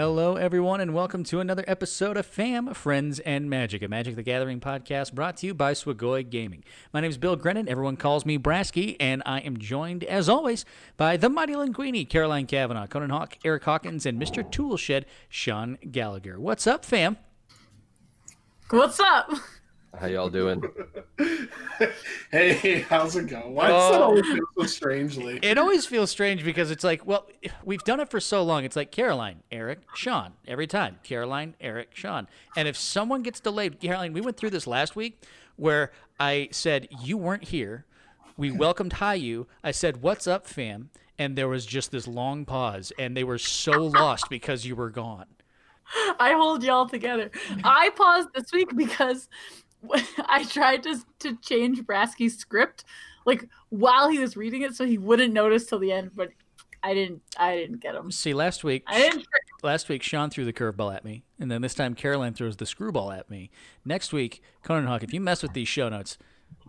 Hello, everyone, and welcome to another episode of Fam, Friends, and Magic, a Magic the Gathering podcast brought to you by Sugoi Gaming. My name is Bill Grennan. Everyone calls me Brasky, and I am joined, as always, by the mighty Linguini, Caroline Cavanaugh, Conan Hawk, Eric Hawkins, and Mr. Toolshed, Sean Gallagher. What's up, fam? What's up? How y'all doing? Hey, how's it going? Why does it always feel so strangely? It always feels strange because it's like, well, we've done it for so long. It's like Caroline, Eric, Sean every time. Caroline, Eric, Sean. And if someone gets delayed, Caroline, we went through this last week where I said, you weren't here. We welcomed Hayu. I said, what's up, fam? And there was just this long pause, and they were so lost because you were gone. I hold y'all together. I paused this week because I tried to change Brasky's script, like while he was reading it, so he wouldn't notice till the end. But I didn't get him. See, last week, Sean threw the curveball at me, and then this time Caroline throws the screwball at me. Next week, Conan Hawk, if you mess with these show notes,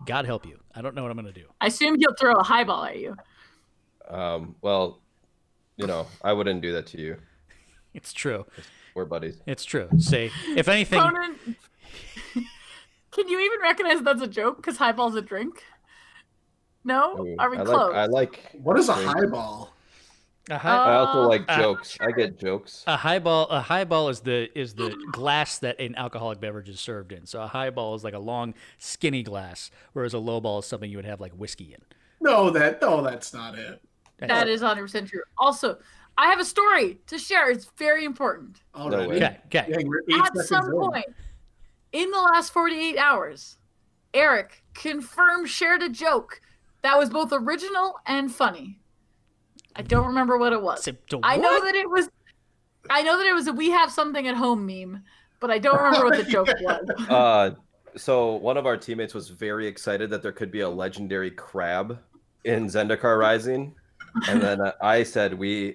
God help you. I don't know what I'm gonna do. I assume he'll throw a highball at you. Well, you know, I wouldn't do that to you. It's true. We're buddies. It's true. Say, if anything. Conan... Can you even recognize that's a joke? Because highball's a drink? No? I mean, are we close? What is a highball? I also like jokes. I get jokes. A highball is the glass that an alcoholic beverage is served in. So a highball is like a long, skinny glass, whereas a lowball is something you would have like whiskey in. No, that's not it. That is 100% true. Also, I have a story to share. It's very important. All right. Okay. Yeah, at some point, in the last 48 hours, Eric shared a joke that was both original and funny. I don't remember what it was. I know that it was a "we have something at home" meme, but I don't remember what the joke was. So one of our teammates was very excited that there could be a legendary crab in Zendikar Rising, and then I said we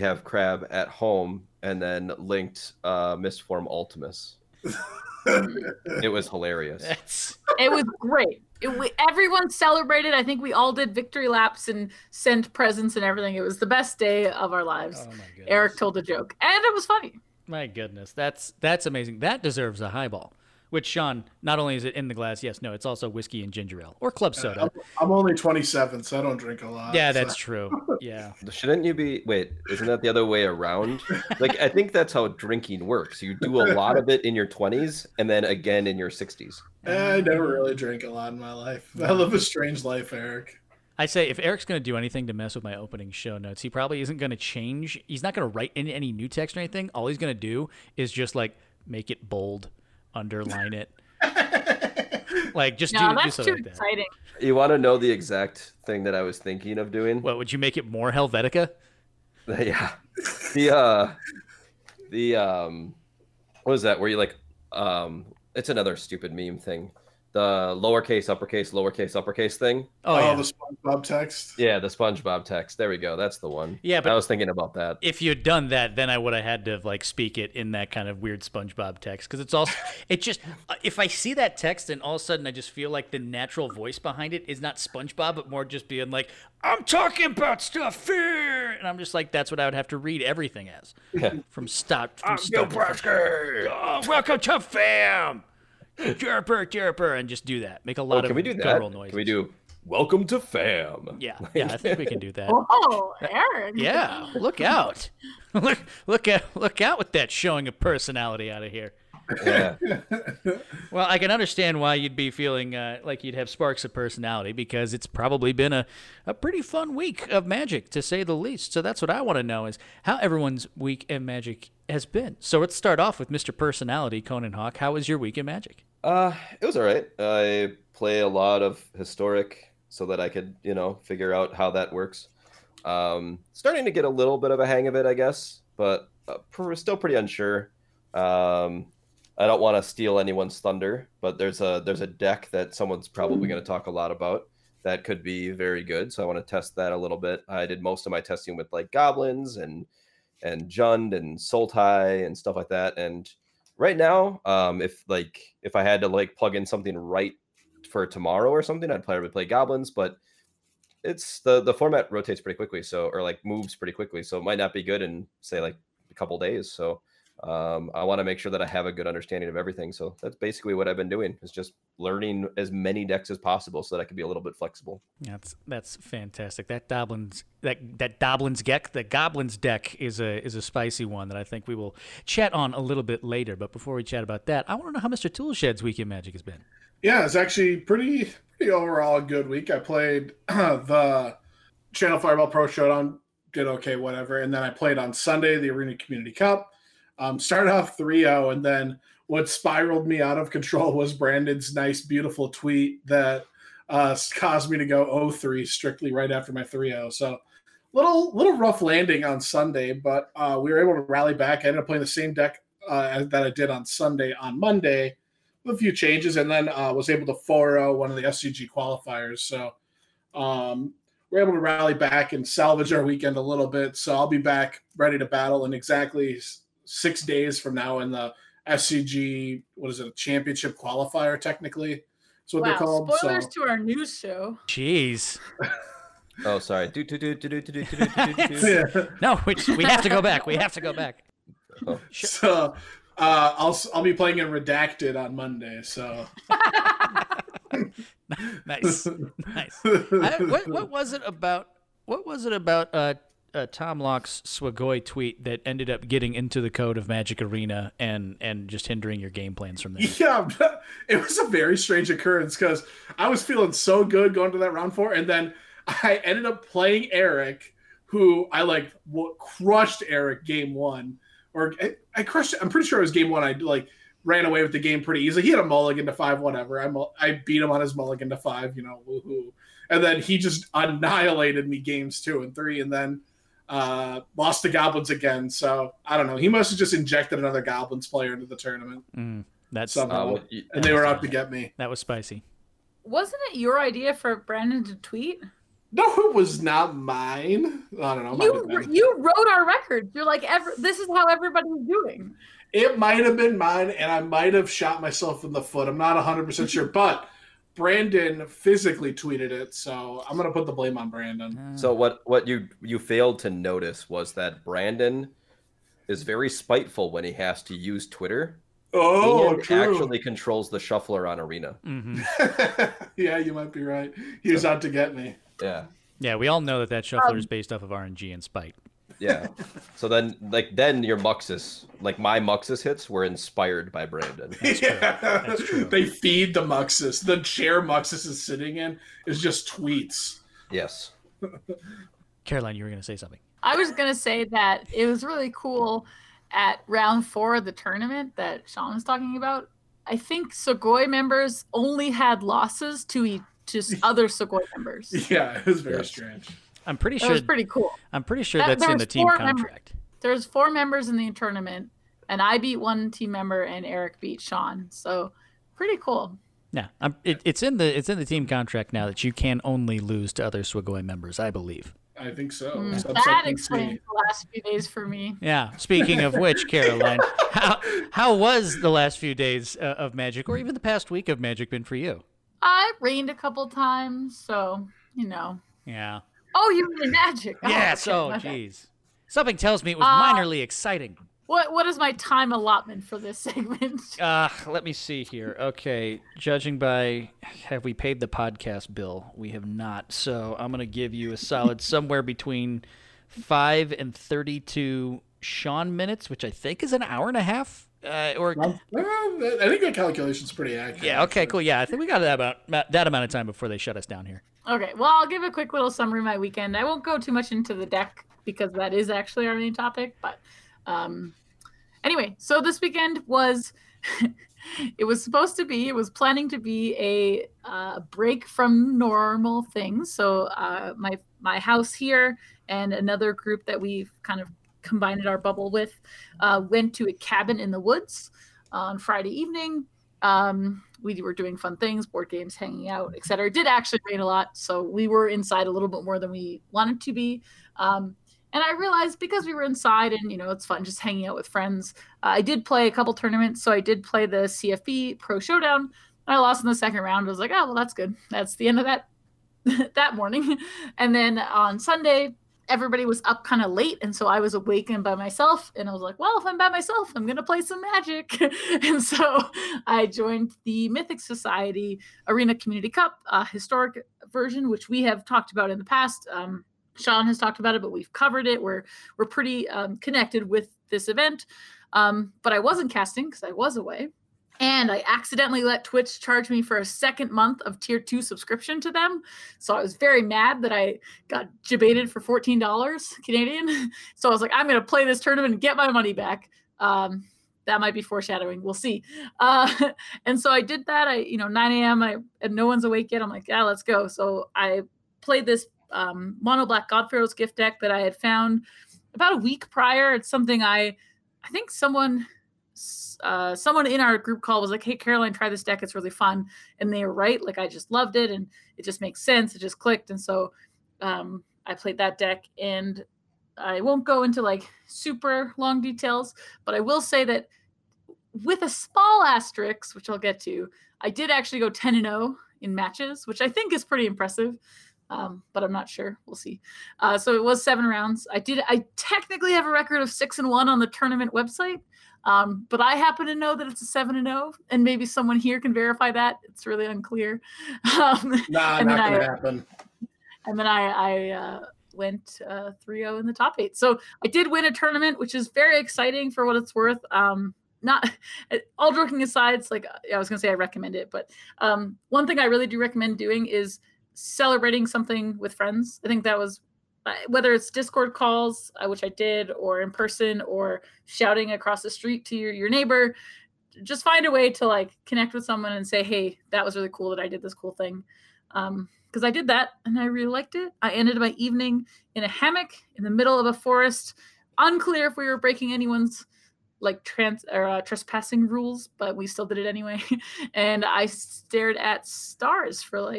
have crab at home, and then linked Mistform Ultimus. It was hilarious. It was great. Everyone celebrated. I think we all did victory laps and sent presents and everything. It was the best day of our lives. Oh, Eric told a joke, and it was funny. My goodness, that's amazing. That deserves a highball. Which, Sean, not only is it in the glass, it's also whiskey and ginger ale or club soda. I'm only 27, so I don't drink a lot. Yeah, that's true. Yeah. Shouldn't you be? Wait, isn't that the other way around? Like, I think that's how drinking works. You do a lot of it in your 20s and then again in your 60s. I never really drink a lot in my life. I live a strange life, Eric. I say if Eric's going to do anything to mess with my opening show notes, he probably isn't going to change. He's not going to write any new text or anything. All he's going to do is just like make it bold. Underline it. Do something like that. Exciting. You want to know the exact thing that I was thinking of doing? What, would you make it more Helvetica? Yeah. The what is that? Where you like it's another stupid meme thing. The lowercase, uppercase thing. Oh, yeah. The SpongeBob text. Yeah, the SpongeBob text. There we go. That's the one. Yeah, but I was thinking about that. If you'd done that, then I would have had to like speak it in that kind of weird SpongeBob text because it's also it just if I see that text and all of a sudden I just feel like the natural voice behind it is not SpongeBob but more just being like I'm talking about stuff here and I'm just like that's what I would have to read everything as I'm Bill Brasky. Oh, welcome to Fam. Chirper, and just do that. Make a lot of guttural noises. Can we do welcome to Fam? Yeah, I think we can do that. Oh, Eric. Yeah, look out. Look out with that showing of personality out of here. Yeah. Well, I can understand why you'd be feeling like you'd have sparks of personality because it's probably been a pretty fun week of Magic, to say the least. So that's what I want to know is how everyone's week in Magic has been. So let's start off with Mr. Personality, Conan Hawk. How was your week in Magic? It was all right. I play a lot of Historic so that I could, figure out how that works. Starting to get a little bit of a hang of it, I guess, but still pretty unsure. I don't want to steal anyone's thunder, but there's a deck that someone's probably going to talk a lot about that could be very good. So I want to test that a little bit. I did most of my testing with like goblins and Jund and Sultai and stuff like that. And right now, if I had to like plug in something right for tomorrow or something, I'd probably play goblins. But it's the format rotates pretty quickly, so or like moves pretty quickly, so it might not be good in say like couple days. So I want to make sure that I have a good understanding of everything. So that's basically what I've been doing, is just learning as many decks as possible so that I can be a little bit flexible. That's fantastic. That Goblins deck is a spicy one that I think we will chat on a little bit later. But before we chat about that, I want to know how Mr. Toolshed's Weekend Magic has been. Yeah, it's actually pretty overall a good week. I played the Channel Fireball Pro Showdown, did okay, whatever. And then I played on Sunday the Arena Community Cup. Started off 3-0, and then what spiraled me out of control was Brandon's nice, beautiful tweet that caused me to go 0-3 strictly right after my 3-0. So little rough landing on Sunday, but we were able to rally back. I ended up playing the same deck that I did on Sunday on Monday with a few changes, and then was able to 4-0 one of the SCG qualifiers. So we're able to rally back and salvage our weekend a little bit. So I'll be back ready to battle in exactly 6 days from now in the SCG, championship qualifier, technically. That's what they're called. Spoilers to our news show. Jeez. Oh, sorry. No, we have to go back. Oh. So I'll be playing in Redacted on Monday, so... Nice. What was it about Tom Locke's Sugoi tweet that ended up getting into the code of Magic Arena and just hindering your game plans from there? Yeah, it was a very strange occurrence because I was feeling so good going to that round 4, and then I ended up playing Eric, who I crushed Eric game 1, or I crushed. I'm pretty sure it was game 1. I ran away with the game pretty easily. He had a mulligan to 5, whatever. I beat him on his mulligan to 5, woohoo. And then he just annihilated me games 2 and 3, and then lost to Goblins again. So I don't know. He must have just injected another Goblins player into the tournament. And they were out to get me. That was spicy. Wasn't it your idea for Brandon to tweet? No, it was not mine. I don't know. You wrote our record. You're like, this is how everybody's doing. It might have been mine, and I might have shot myself in the foot. I'm not 100% sure, but Brandon physically tweeted it, so I'm going to put the blame on Brandon. So what you failed to notice was that Brandon is very spiteful when he has to use Twitter. Oh, and true. Actually controls the shuffler on Arena. Mm-hmm. Yeah, you might be right. He was out to get me. Yeah, we all know that shuffler is based off of RNG and spite. Yeah. So then your Muxus, my Muxus hits were inspired by Brandon. That's true. They feed the Muxus. The chair Muxus is sitting in is just tweets. Yes. Caroline, you were going to say something. I was going to say that it was really cool at round 4 of the tournament that Sean was talking about. I think Sugoi members only had losses to other Sugoi members. Yeah, it was very strange. I'm pretty sure that was pretty cool. I'm pretty sure that's in the team contract. There's 4 members in the tournament, and I beat one team member, and Eric beat Sean. So, pretty cool. Yeah, it's in the team contract now that you can only lose to other Sugoi members, I believe. I think so. That explains the last few days for me. Yeah. Speaking of which, Caroline, how was the last few days of Magic, or even the past week of Magic, been for you? It rained a couple times, so Yeah. Oh, you mean Magic. Yes. Oh, jeez. Something tells me it was minorly exciting. What is my time allotment for this segment? Let me see here. Okay. Judging by, have we paid the podcast bill? We have not. So I'm going to give you a solid somewhere between 5 and 32 Sean minutes, which I think is an hour and a half. I think that calculation's pretty accurate. Yeah, okay, cool. Yeah, I think we got that amount of time before they shut us down here. Okay, well, I'll give a quick little summary of my weekend. I won't go too much into the deck because that is actually our main topic. But anyway, so this weekend was, it was planning to be a break from normal things. So my house here and another group that we've kind of combined our bubble with went to a cabin in the woods on Friday evening. We were doing fun things, board games, hanging out, etc. It did actually rain a lot, so we were inside a little bit more than we wanted to be. And I realized because we were inside and, it's fun just hanging out with friends, I did play a couple tournaments. So I did play the CFB Pro Showdown. I lost in the second round. I was like, oh, well, that's good. That's the end of that morning. And then on Sunday, everybody was up kind of late, and so I was awakened by myself, and I was like, well, if I'm by myself, I'm gonna play some Magic. And so I joined the Mythic Society Arena Community Cup historic version, which we have talked about in the past. Sean has talked about it, but we've covered it. We're pretty connected with this event. But I wasn't casting because I was away. And I accidentally let Twitch charge me for a second month of tier 2 subscription to them. So I was very mad that I got jibbated for $14 Canadian. So I was like, I'm going to play this tournament and get my money back. That might be foreshadowing. We'll see. And so I did that. 9 a.m. and no one's awake yet. I'm like, yeah, let's go. So I played this mono black God-Pharaoh's Gift deck that I had found about a week prior. It's something I think someone in our group call was like, hey, Caroline, try this deck. It's really fun. And they were right. Like, I just loved it. And it just makes sense. It just clicked. And so I played that deck. And I won't go into super long details, but I will say that with a small asterisk, which I'll get to, I did actually go 10-0 in matches, which I think is pretty impressive. But I'm not sure. We'll see. So it was 7 rounds. I technically have a record of 6-1 on the tournament website. But I happen to know that it's a 7-0, and maybe someone here can verify that. It's really unclear. Nah, not gonna happen. And then I went 3-0 in the top 8. So I did win a tournament, which is very exciting for what it's worth. Not all joking aside, it's I was gonna say I recommend it, but one thing I really do recommend doing is celebrating something with friends. I think that was, whether it's Discord calls, which I did, or in person, or shouting across the street to your neighbor, just find a way to connect with someone and say, hey, that was really cool that I did this cool thing. Because I did that and I really liked it. I ended my evening in a hammock in the middle of a forest. Unclear if we were breaking anyone's trespassing rules, but we still did it anyway. And I stared at stars for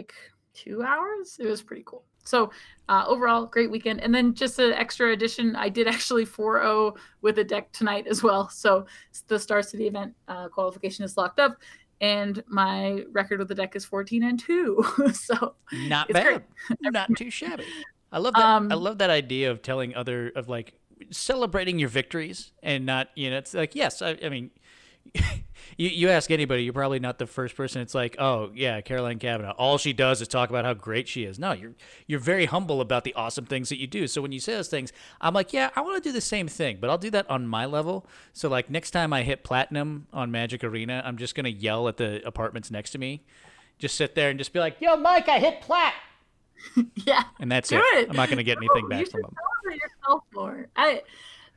2 hours. It was pretty cool. So overall, great weekend. And then just an extra addition, I did actually 4-0 with a deck tonight as well. So the Star City event qualification is locked up, and my record with the deck is 14-2. So not bad, not too shabby. I love that. I love that idea of telling celebrating your victories and not, it's yes. I mean, you ask anybody, you're probably not the first person. It's oh yeah, Caroline Cavanaugh, all she does is talk about how great she is. No, you're very humble about the awesome things that you do. So when you say those things, I'm yeah, I want to do the same thing, but I'll do that on my level. So next time I hit platinum on Magic Arena, I'm just gonna yell at the apartments next to me, just sit there and just be yo, Mike, I hit plat. Yeah, and that's it. I'm not gonna get anything back from them. Yourself more.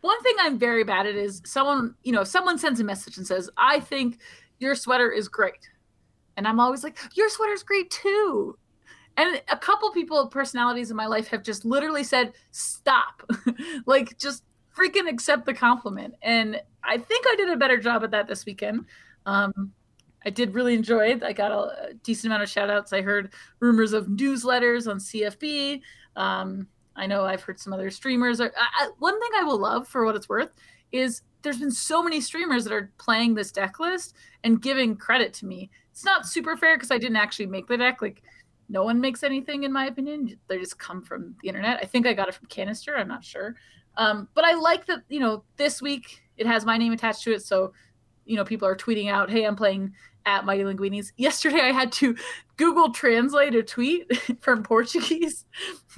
One thing I'm very bad at is someone, if someone sends a message and says, I think your sweater is great. And I'm always your sweater's great too. And a couple people, personalities in my life, have just literally said, stop. Just freaking accept the compliment. And I think I did a better job at that this weekend. I did really enjoy it. I got a decent amount of shout outs. I heard rumors of newsletters on CFB. I know I've heard some other streamers. One thing I will love, for what it's worth, is there's been so many streamers that are playing this deck list and giving credit to me. It's not super fair because I didn't actually make the deck. No one makes anything, in my opinion. They just come from the internet. I think I got it from Canister. I'm not sure. But I like that, this week it has my name attached to it. So, people are tweeting out, hey, I'm playing at Mighty Linguini's. Yesterday I had to Google translate a tweet from Portuguese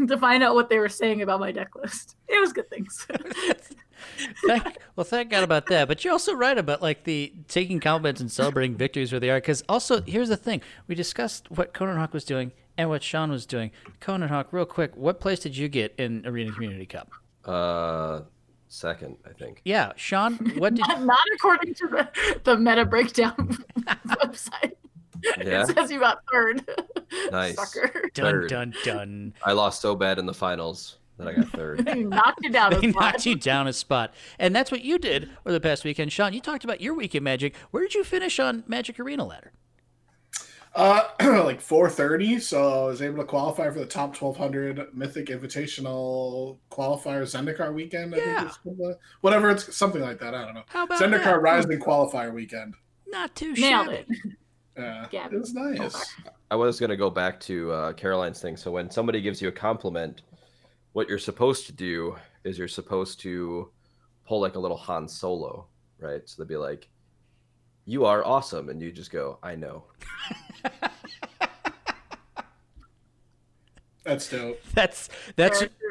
to find out what they were saying about my deck list. It was good things. Thank God about that. But you're also right about the taking compliments and celebrating victories where they are. Because also, here's the thing. We discussed what Conan Hawk was doing and what Sean was doing. Conan Hawk, real quick, what place did you get in Arena Community Cup? Second, I think. Yeah. Sean, what did you... Not according to the meta breakdown website. Yeah. It says you got third. Nice. Sucker. Dun, dun, dun. I lost so bad in the finals that I got third. They knocked you down a spot. And that's what you did over the past weekend. Sean, you talked about your weekend Magic. Where did you finish on Magic Arena ladder? 430, so I was able to qualify for the top 1200 Mythic Invitational qualifier Zendikar weekend. Yeah. I think it's whatever, it's something like that. I don't know. How about Zendikar that? Rising qualifier weekend. Not too shabby. Nailed it. Yeah, it was nice. I was gonna go back to Caroline's thing. So when somebody gives you a compliment, what you're supposed to do is you're supposed to pull like a little Han Solo, right? So they'd be like, you are awesome. And you just go, I know. That's dope. That's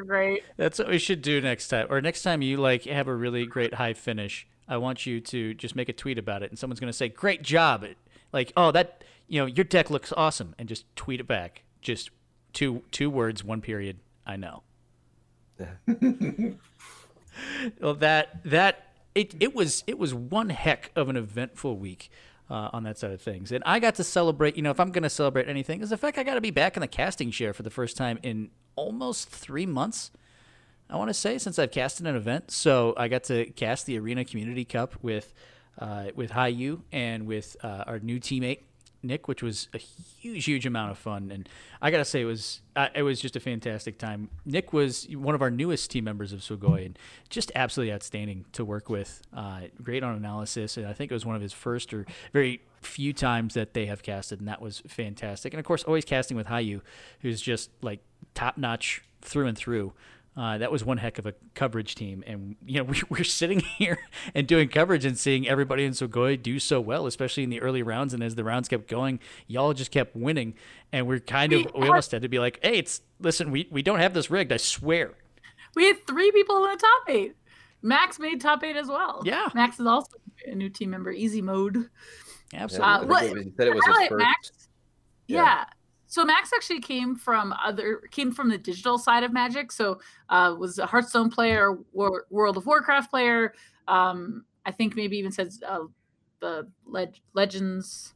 right. That's what we should do next time. Or next time you like have a really great high finish, I want you to just make a tweet about it, and someone's going to say, great job. Like, oh, that, you know, your deck looks awesome. And just tweet it back. Just two words, one period. I know. Well, it was one heck of an eventful week on that side of things. And I got to celebrate, you know, if I'm going to celebrate anything, is the fact I got to be back in the casting chair for the first time in almost 3 months, I want to say, since I've casted an event. So I got to cast the Arena Community Cup with Hi-Yu and with our new teammate, Nick, which was a huge amount of fun. And I got to say, it was just a fantastic time. Nick was one of our newest team members of Sugoi and just absolutely outstanding to work with. Great on analysis. And I think it was one of his first or very few times that they have casted. And that was fantastic. And of course, always casting with Hi-Yu, who's just like top notch through and through. That was one heck of a coverage team. And, you know, we're sitting here and doing coverage and seeing everybody in Sugoi do so well, especially in the early rounds. And as the rounds kept going, y'all just kept winning. And we almost had to be like, hey, we don't have this rigged, I swear. We had 3 people in the top 8. Max made top 8 as well. Yeah. Max is also a new team member, easy mode. Absolutely. He said it was his first. Max, yeah. So Max actually came from the digital side of Magic. So was a Hearthstone player, World of Warcraft player. I think maybe even says the Legends.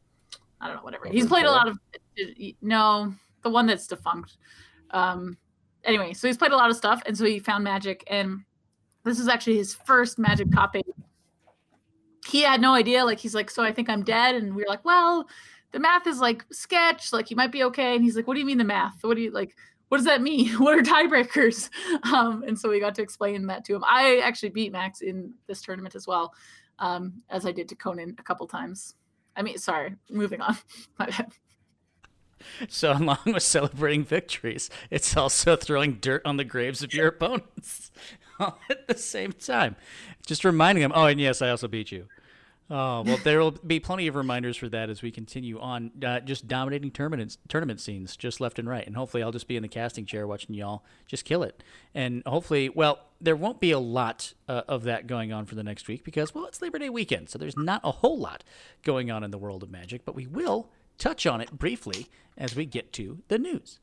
I don't know, whatever. He's played a lot of the one that's defunct. Anyway, so he's played a lot of stuff, and so he found Magic, and this is actually his first Magic top 8. He had no idea. Like, he's like, so I think I'm dead, and we were like, well, the math is like sketch, like you might be okay. And he's like, what do you mean the math? What does that mean? What are tiebreakers? And so we got to explain that to him. I actually beat Max in this tournament as well, as I did to Conan a couple times. I mean, sorry, moving on. My bad. So along with celebrating victories, it's also throwing dirt on the graves of your opponents all at the same time. Just reminding them, oh, and yes, I also beat you. Oh, well, there will be plenty of reminders for that as we continue on, just dominating tournament scenes just left and right. And hopefully I'll just be in the casting chair watching y'all just kill it. And hopefully, well, there won't be a lot of that going on for the next week because, well, it's Labor Day weekend. So there's not a whole lot going on in the world of Magic, but we will touch on it briefly as we get to the news.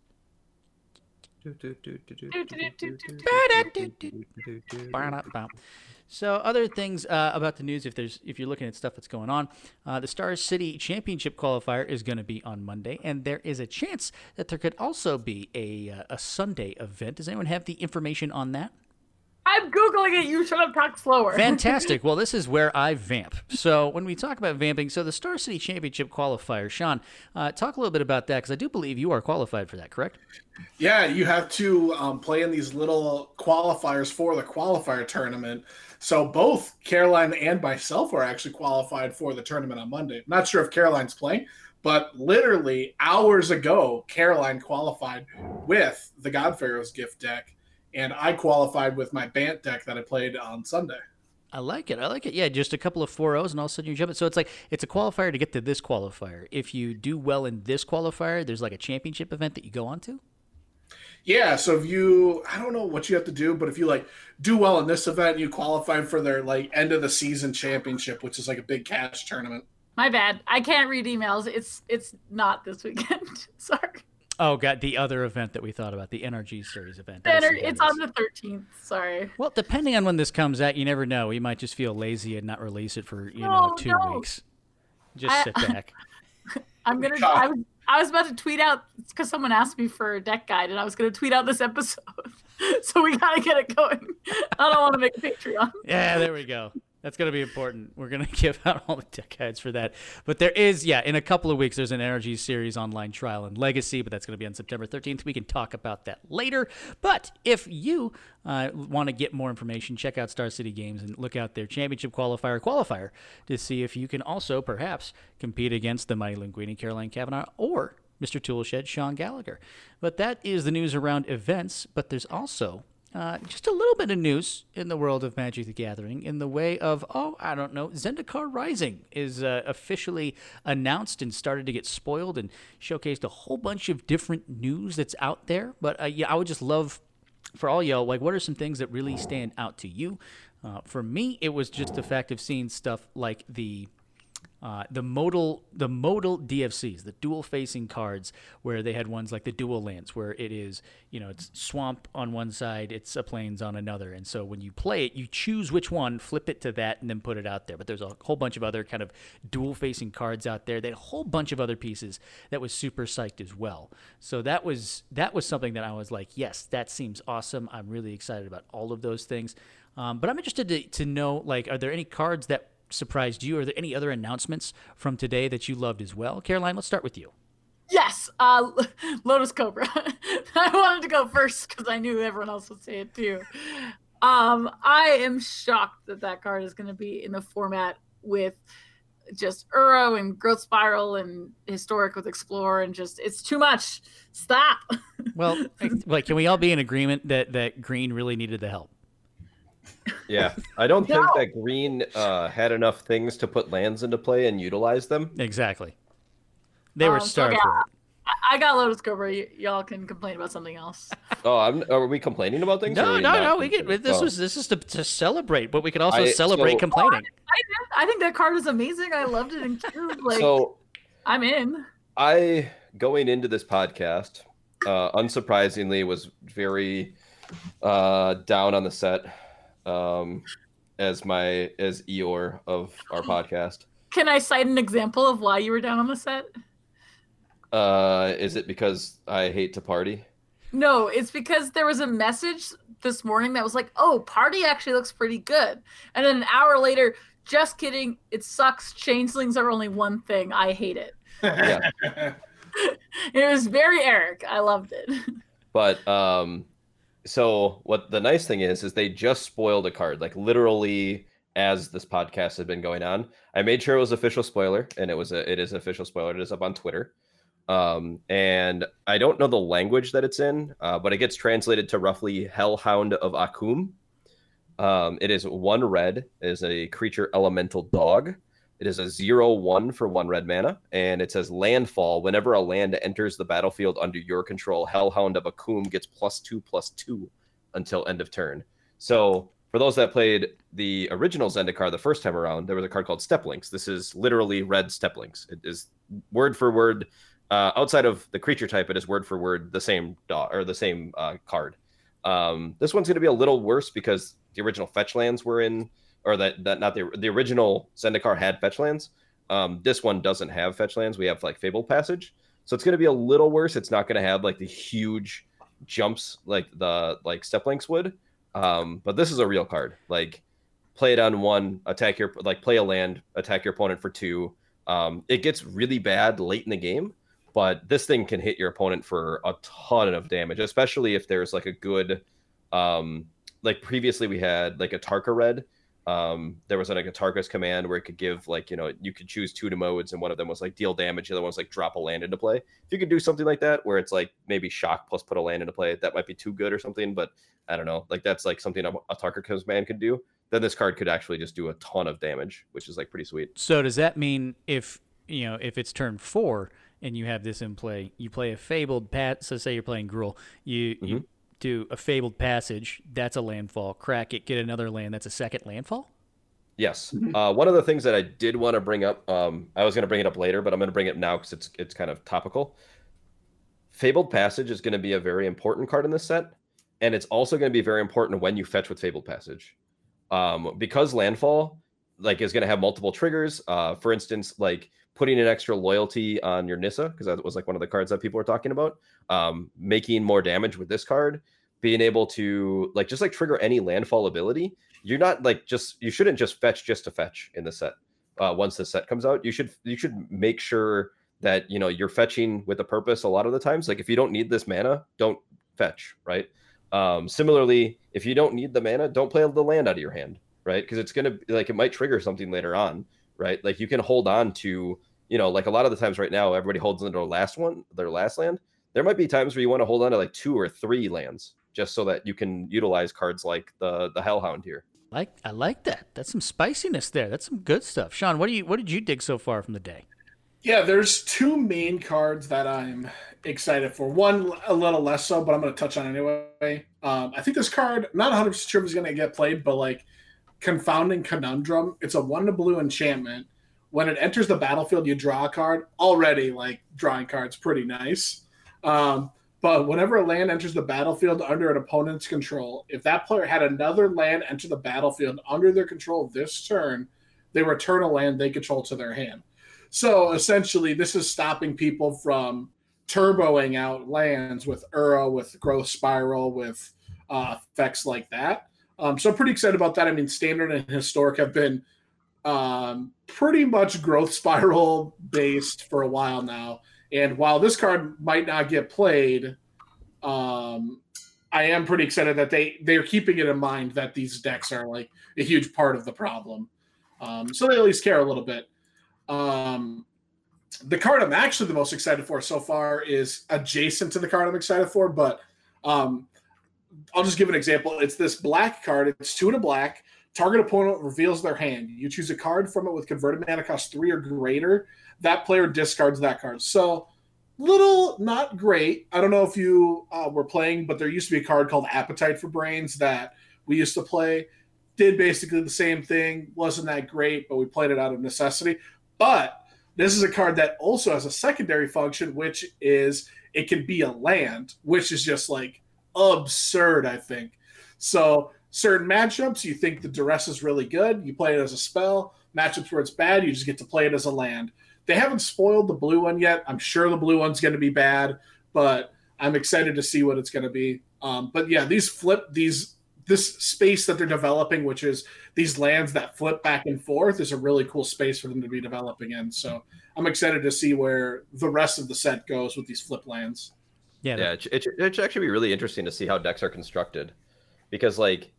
So other things about the news, if you're looking at stuff that's going on, the Star City Championship qualifier is going to be on Monday, and there is a chance that there could also be a Sunday event. Does anyone have the information on that? I'm Googling it. You should have talked slower. Fantastic. Well, this is where I vamp. So when we talk about vamping, so the Star City Championship qualifier, Sean, talk a little bit about that, because I do believe you are qualified for that, correct? Yeah, you have to play in these little qualifiers for the qualifier tournament. So both Caroline and myself are actually qualified for the tournament on Monday. I'm not sure if Caroline's playing, but literally hours ago, Caroline qualified with the God-Pharaoh's Gift deck. And I qualified with my Bant deck that I played on Sunday. I like it. Yeah, just a couple of 4-0s and all of a sudden you jump it. So it's like it's a qualifier to get to this qualifier. If you do well in this qualifier, there's like a championship event that you go on to? Yeah, so if you – I don't know what you have to do, but if you, like, do well in this event, you qualify for their, like, end-of-the-season championship, which is, like, a big cash tournament. My bad. I can't read emails. It's not this weekend. Sorry. Oh, God, the other event that we thought about, the NRG series event. It's on the 13th, sorry. Well, depending on when this comes out, you never know. We might just feel lazy and not release it for, two weeks. Just sit back. I was about to tweet out, because someone asked me for a deck guide, and I was going to tweet out this episode. So we got to get it going. I don't want to make a Patreon. Yeah, there we go. That's going to be important. We're going to give out all the deck guides for that. But there is, in a couple of weeks, there's an NRG series online trial and legacy, but that's going to be on September 13th. We can talk about that later. But if you want to get more information, check out Star City Games and look out their championship qualifier to see if you can also perhaps compete against the mighty Linguini, Caroline Cavanaugh, or Mr. Toolshed, Sean Gallagher. But that is the news around events, but there's also Just a little bit of news in the world of Magic the Gathering in the way of, Zendikar Rising is officially announced and started to get spoiled and showcased a whole bunch of different news that's out there. But I would just love for all y'all, like, what are some things that really stand out to you? For me, it was just the fact of seeing stuff like the modal DFCs, the dual facing cards, where they had ones like the dual lands, where it is, it's swamp on one side, it's a plains on another. And so when you play it, you choose which one, flip it to that, and then put it out there. But there's a whole bunch of other kind of dual facing cards out there. They had a whole bunch of other pieces that was super psyched as well. So that was something that I was like, yes, that seems awesome. I'm really excited about all of those things. But I'm interested to know, like, are there any cards that surprised you? Are there any other announcements from today that you loved as well? Caroline, let's start with you. Yes, Lotus Cobra. I wanted to go first because I knew everyone else would say it too. I am shocked that card is going to be in the format with just Uro and Growth Spiral and Historic with Explore, and just, it's too much. Stop. Well, like, can we all be in agreement that green really needed the help? Yeah, I don't think that green had enough things to put lands into play and utilize them. Exactly. They were starved for it. I got Lotus Cobra. Y'all can complain about something else. Are we complaining about things? No. This is to celebrate, but we can also celebrate complaining. I think that card is amazing. I loved it and cute. Like, so, I'm in. Going into this podcast, unsurprisingly, was very down on the set. As Eeyore of our podcast. Can I cite an example of why you were down on the set? Is it because I hate to party? No, it's because there was a message this morning that was like, oh, party actually looks pretty good. And then an hour later, just kidding, it sucks. Changelings are only one thing. I hate it. Yeah. It was very Eric. I loved it. But, so what the nice thing is they just spoiled a card, like literally as this podcast had been going on. I made sure it was official spoiler, and it is an official spoiler. It is up on Twitter. And I don't know the language that it's in, but it gets translated to roughly Hellhound of Akum. It is 1 red. It is a creature elemental dog. It is a 0/1 for 1 red mana, and it says landfall. Whenever a land enters the battlefield under your control, Hellhound of Akum gets +2/+2 until end of turn. So for those that played the original Zendikar the first time around, there was a card called Steppe Lynx. This is literally red Steppe Lynx. It is word for word. Outside of the creature type, it is word for word the same dog, or the same card. This one's going to be a little worse because the original fetch lands were in. Or the original Zendikar had fetch lands. This one doesn't have fetch lands. We have like Fabled Passage, so it's going to be a little worse. It's not going to have like the huge jumps like Steppe Lynx would. But this is a real card. Like, play it on 1, attack your, like, play a land, attack your opponent for 2. It gets really bad late in the game, but this thing can hit your opponent for a ton of damage, especially if there's like a good, like previously we had like a Tarka Red. There was like a Tarka's command where it could give, like, you could choose 2 modes, and one of them was like deal damage, the other one was like drop a land into play. If you could do something like that where it's like maybe shock plus put a land into play, that might be too good or something, but I don't know, like that's like something a Tarka's command could do, then this card could actually just do a ton of damage, which is like pretty sweet. So does that mean if it's turn 4 and you have this in play, you play a Fabled Pat, so say you're playing Gruul, you do a Fabled Passage, that's a landfall, crack it, get another land, that's a second landfall? Yes. One of the things that I did want to bring up, I was going to bring it up later, but I'm going to bring it up now because it's kind of topical. Fabled Passage is going to be a very important card in this set, and it's also going to be very important when you fetch with Fabled Passage. Because landfall, like, is going to have multiple triggers, for instance, like putting an extra loyalty on your Nissa, because that was like one of the cards that people were talking about, making more damage with this card, being able to like just like trigger any landfall ability. You're not like you shouldn't just fetch just to fetch in the set. Once the set comes out, you should make sure that you're fetching with a purpose a lot of the times. Like, if you don't need this mana, don't fetch, right? Similarly, if you don't need the mana, don't play the land out of your hand, right? Because it's gonna like it might trigger something later on. Right, like you can hold on to, like a lot of the times right now, everybody holds on to their last land. There might be times where you want to hold on to like 2 or 3 lands, just so that you can utilize cards like the Hellhound here. I like that. That's some spiciness there. That's some good stuff. Sean, what did you dig so far from the day? Yeah, there's two main cards that I'm excited for. One, a little less so, but I'm going to touch on anyway. I think this card, not 100% sure if it's going to get played, but like Confounding Conundrum. It's a 1/blue enchantment. When it enters the battlefield, you draw a card. Already, like, drawing cards pretty nice. But whenever a land enters the battlefield under an opponent's control, if that player had another land enter the battlefield under their control this turn, they return a land they control to their hand. So essentially, this is stopping people from turboing out lands with Uro, with Growth Spiral, with effects like that. So I'm pretty excited about that. I mean, Standard and Historic have been pretty much Growth Spiral based for a while now. And while this card might not get played, I am pretty excited that they're keeping it in mind that these decks are like a huge part of the problem. So they at least care a little bit. The card I'm actually the most excited for so far is adjacent to the card I'm excited for, but I'll just give an example. It's this black card. It's 2 and a black. Target opponent reveals their hand. You choose a card from it with converted mana cost 3 or greater. That player discards that card. So, little not great. I don't know if you were playing, but there used to be a card called Appetite for Brains that we used to play. Did basically the same thing. Wasn't that great, but we played it out of necessity. But this is a card that also has a secondary function, which is it can be a land, which is just like absurd, I think. So certain matchups, you think the duress is really good. You play it as a spell. Matchups where it's bad, you just get to play it as a land. They haven't spoiled the blue one yet. I'm sure the blue one's going to be bad, but I'm excited to see what it's going to be. But yeah, this space that they're developing, which is these lands that flip back and forth, is a really cool space for them to be developing in. So I'm excited to see where the rest of the set goes with these flip lands. Yeah, it should actually be really interesting to see how decks are constructed, because like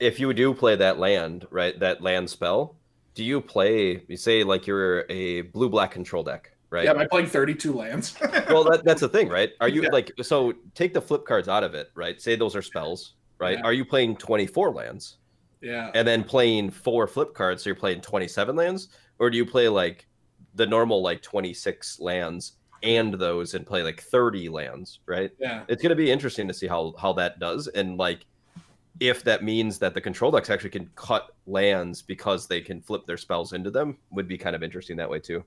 if you do play that land, right, that land spell, do you play, you say like you're a blue-black control deck, right? Yeah, am I playing 32 lands? Well, that's the thing, right? Are you like, so take the flip cards out of it, right? Say those are spells. Right? Yeah. Are you playing 24 lands? Yeah. And then playing 4 flip cards, so you're playing 27 lands? Or do you play like the normal like 26 lands and those and play like 30 lands, right? Yeah. It's going to be interesting to see how that does, and like if that means that the control decks actually can cut lands because they can flip their spells into them, would be kind of interesting that way too.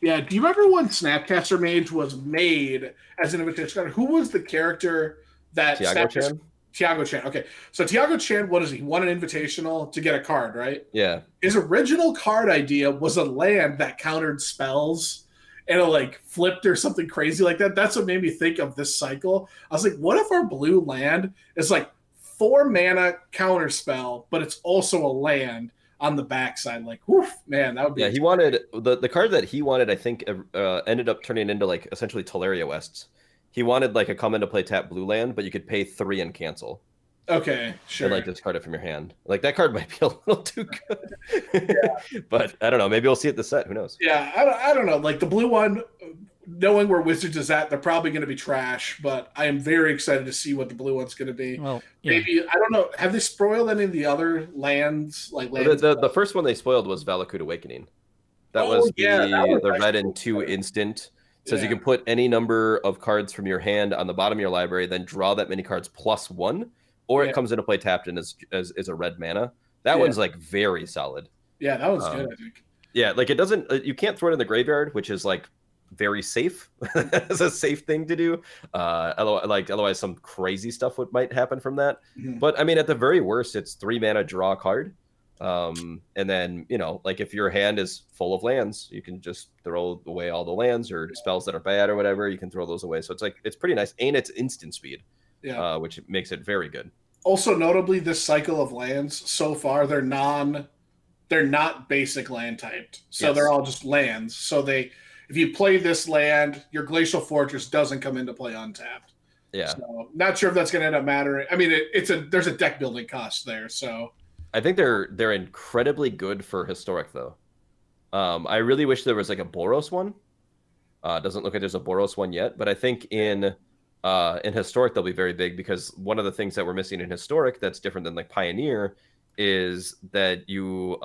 Yeah. Do you remember when Snapcaster Mage was made as an invitation card? Who was the character that Snapcaster... Tiago Chan. Okay. So Tiago Chan, what is he? Won an invitational to get a card, right? Yeah. His original card idea was a land that countered spells and it like flipped or something crazy like that. That's what made me think of this cycle. I was like, what if our blue land is like 4 mana counter spell, but it's also a land on the backside? Like, woof, man, that would be... Yeah, he wanted... The card that he wanted, I think, ended up turning into like essentially Teleria Wests. He wanted like a come into play tap blue land, but you could pay 3 and cancel. Okay, sure. And like discard it from your hand. Like that card might be a little too good. Yeah. But I don't know. Maybe we'll see it this set. Who knows? Yeah, I don't know. Like the blue one, knowing where Wizards is at, they're probably going to be trash. But I am very excited to see what the blue one's going to be. Well, yeah. Maybe, I don't know. Have they spoiled any of the other lands? Like lands? The first one they spoiled was Valakut Awakening. That was the red and 2 instant. Says you can put any number of cards from your hand on the bottom of your library, then draw that many cards +1, or it comes into play tapped and is a red mana. That one's like very solid. Yeah, that one's good, I think. Yeah, like it doesn't, you can't throw it in the graveyard, which is like very safe. That's a safe thing to do. Otherwise some crazy stuff might happen from that. Mm-hmm. But I mean, at the very worst, it's 3 mana, draw a card. And then, you know, like if your hand is full of lands, you can just throw away all the lands or spells that are bad or whatever. You can throw those away. So it's like, it's pretty nice. And it's instant speed, which makes it very good. Also, notably, this cycle of lands so far, they're not basic land typed. So they're all just lands. So if you play this land, your Glacial Fortress doesn't come into play untapped. Yeah. So not sure if that's going to end up mattering. I mean, there's a deck building cost there. So I think they're incredibly good for Historic, though. I really wish there was like a Boros one. Doesn't look like there's a Boros one yet, but I think in In Historic, they'll be very big, because one of the things that we're missing in Historic that's different than like Pioneer is that you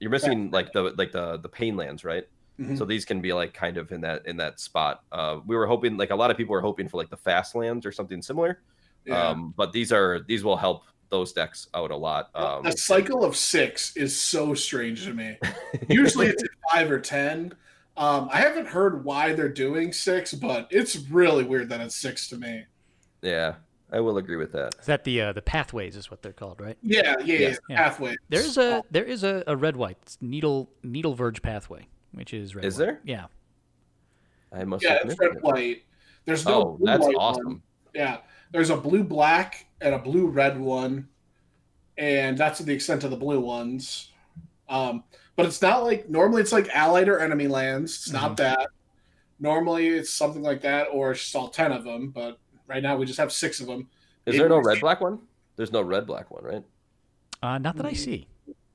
you're missing like the Painlands, right? Mm-hmm. So these can be like kind of in that spot. We were hoping, like a lot of people were hoping for like the Fast Lands or something similar. Yeah. But these will help those decks out a lot. A cycle of 6 is so strange to me. Usually it's at 5 or 10. I haven't heard why they're doing 6, but it's really weird that it's 6 to me. Yeah, I will agree with that. Is that the pathways is what they're called, right? Yeah. Pathways. There is a red white. It's needle verge pathway, which is red. Is white. There? Yeah. I must. Yeah, it's red white. There's no. Oh, blue, that's white awesome. One. Yeah, there's a blue black and a blue red one, and that's the extent of the blue ones. But it's not like, normally it's like allied or enemy lands. It's not that. Normally it's something like that, or it's just all 10 of them. But right now we just have 6 of them. Is there no red-black one? There's no red-black one, right? Not that I see.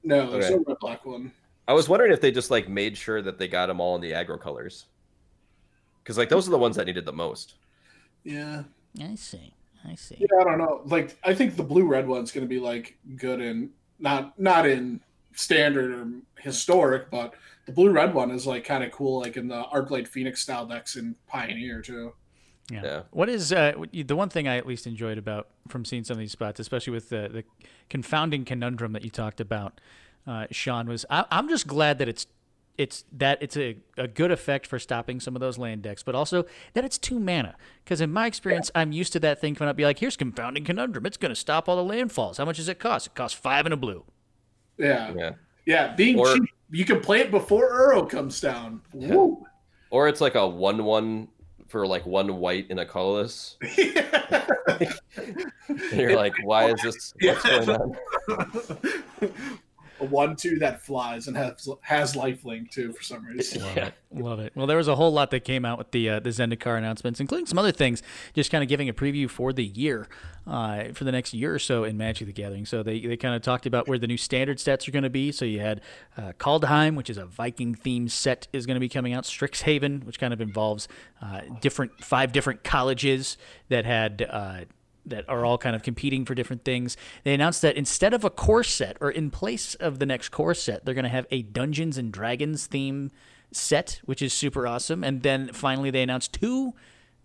No, there's no red-black one. I was wondering if they just like made sure that they got them all in the aggro colors. Because like those are the ones that needed the most. Yeah. I see. Yeah, I don't know. Like, I think the blue-red one's going to be like good in, not in standard or historic, but the blue red one is like kind of cool, like in the Arclight Phoenix style decks in Pioneer too. Yeah. What is the one thing I at least enjoyed about from seeing some of these spots, especially with the confounding conundrum that you talked about, Sean, was I'm just glad that it's a good effect for stopping some of those land decks, but also that it's 2 mana. Because in my experience, I'm used to that thing coming up, be like, here's confounding conundrum, it's going to stop all the landfalls. How much does it cost? It costs 5 and a blue. Yeah. Being cheap, you can play it before Uro comes down. Yeah. Woo. Or it's like a 1/1 for like 1 white in a colorless. Yeah. And you're like, why is this? What's going on? A 1/2 that flies and has lifelink too for some reason. Yeah, love it. Well, there was a whole lot that came out with the Zendikar announcements, including some other things, just kind of giving a preview for the year, for the next year or so in Magic the Gathering. So they kind of talked about where the new standard sets are going to be. So you had Kaldheim, which is a Viking-themed set, is going to be coming out. Strixhaven, which kind of involves five different colleges that had. That are all kind of competing for different things. They announced that instead of a core set, or in place of the next core set, they're going to have a Dungeons and Dragons theme set, which is super awesome. And then finally they announced 2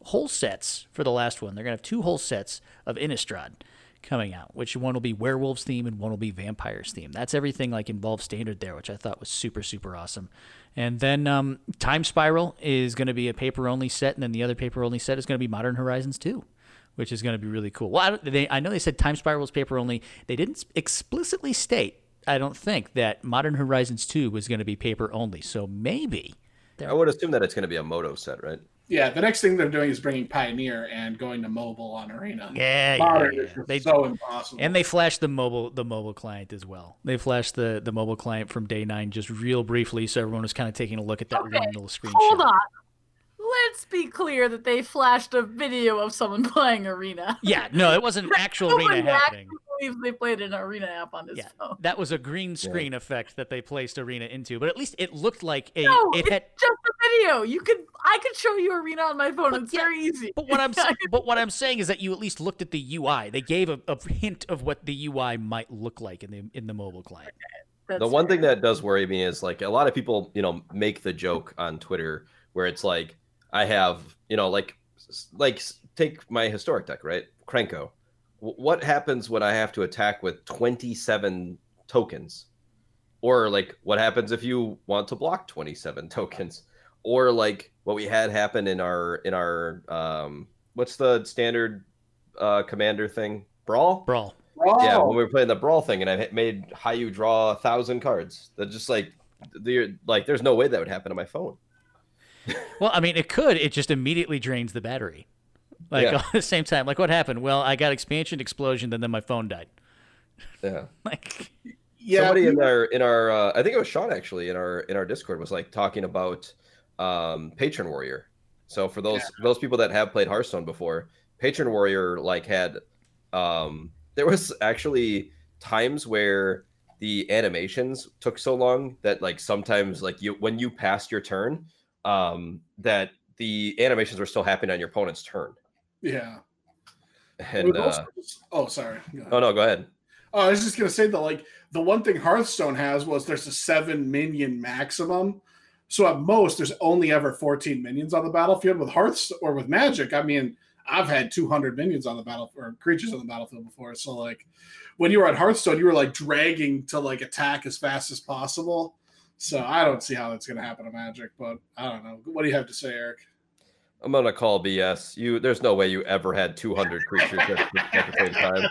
whole sets for the last one. They're going to have 2 whole sets of Innistrad coming out, which one will be werewolves theme and one will be vampires theme. That's everything like involved standard there, which I thought was super, super awesome. And then Time Spiral is going to be a paper-only set, and then the other paper-only set is going to be Modern Horizons 2. Which is going to be really cool. Well, I know they said Time Spiral's paper only. They didn't explicitly state, I don't think, that Modern Horizons 2 was going to be paper only. So maybe. I would assume that it's going to be a Moto set, right? Yeah, the next thing they're doing is bringing Pioneer and going to mobile on Arena. Yeah. They, so impossible. And they flashed the mobile client as well. They flashed the mobile client from Day 9 just real briefly, so everyone was kind of taking a look at that one little screenshot. Hold on. Let's be clear that they flashed a video of someone playing Arena. Yeah, no, it wasn't actual Arena happening. Believes they played an Arena app on his phone. That was a green screen effect that they placed Arena into, but at least it looked like a. No, it's just a video. I could show you Arena on my phone. It's very easy. But what I'm saying is that you at least looked at the UI. They gave a hint of what the UI might look like in the mobile client. Okay, the one thing that does worry me is like a lot of people, make the joke on Twitter where it's like. I have, like take my historic deck, right? Krenko. What happens when I have to attack with 27 tokens? Or like what happens if you want to block 27 tokens? Or like what we had happen in our what's the standard commander thing? Brawl. Yeah, when we were playing the Brawl thing and I made Hayu draw 1,000 cards. That just like there's no way that would happen on my phone. Well, I mean, it could. It just immediately drains the battery. Like, all at the same time. Like, what happened? Well, I got expansion, explosion, and then my phone died. Yeah. Somebody in our I think it was Sean, actually, in our Discord was, like, talking about Patron Warrior. So for those people that have played Hearthstone before, Patron Warrior, like, had... there was actually times where the animations took so long that, like, sometimes, like, when you passed your turn... that the animations were still happening on your opponent's turn. Yeah. And sorry. Oh no, go ahead. I was just gonna say that like the one thing Hearthstone has was there's a 7 minion maximum. So at most, there's only ever 14 minions on the battlefield. With Hearthstone or with Magic, I mean, I've had 200 minions on the battlefield or creatures on the battlefield before. So like when you were at Hearthstone, you were like dragging to like attack as fast as possible. So I don't see how that's gonna happen in Magic, but I don't know. What do you have to say, Eric? I'm gonna call BS. There's no way you ever had 200 creatures at the same time.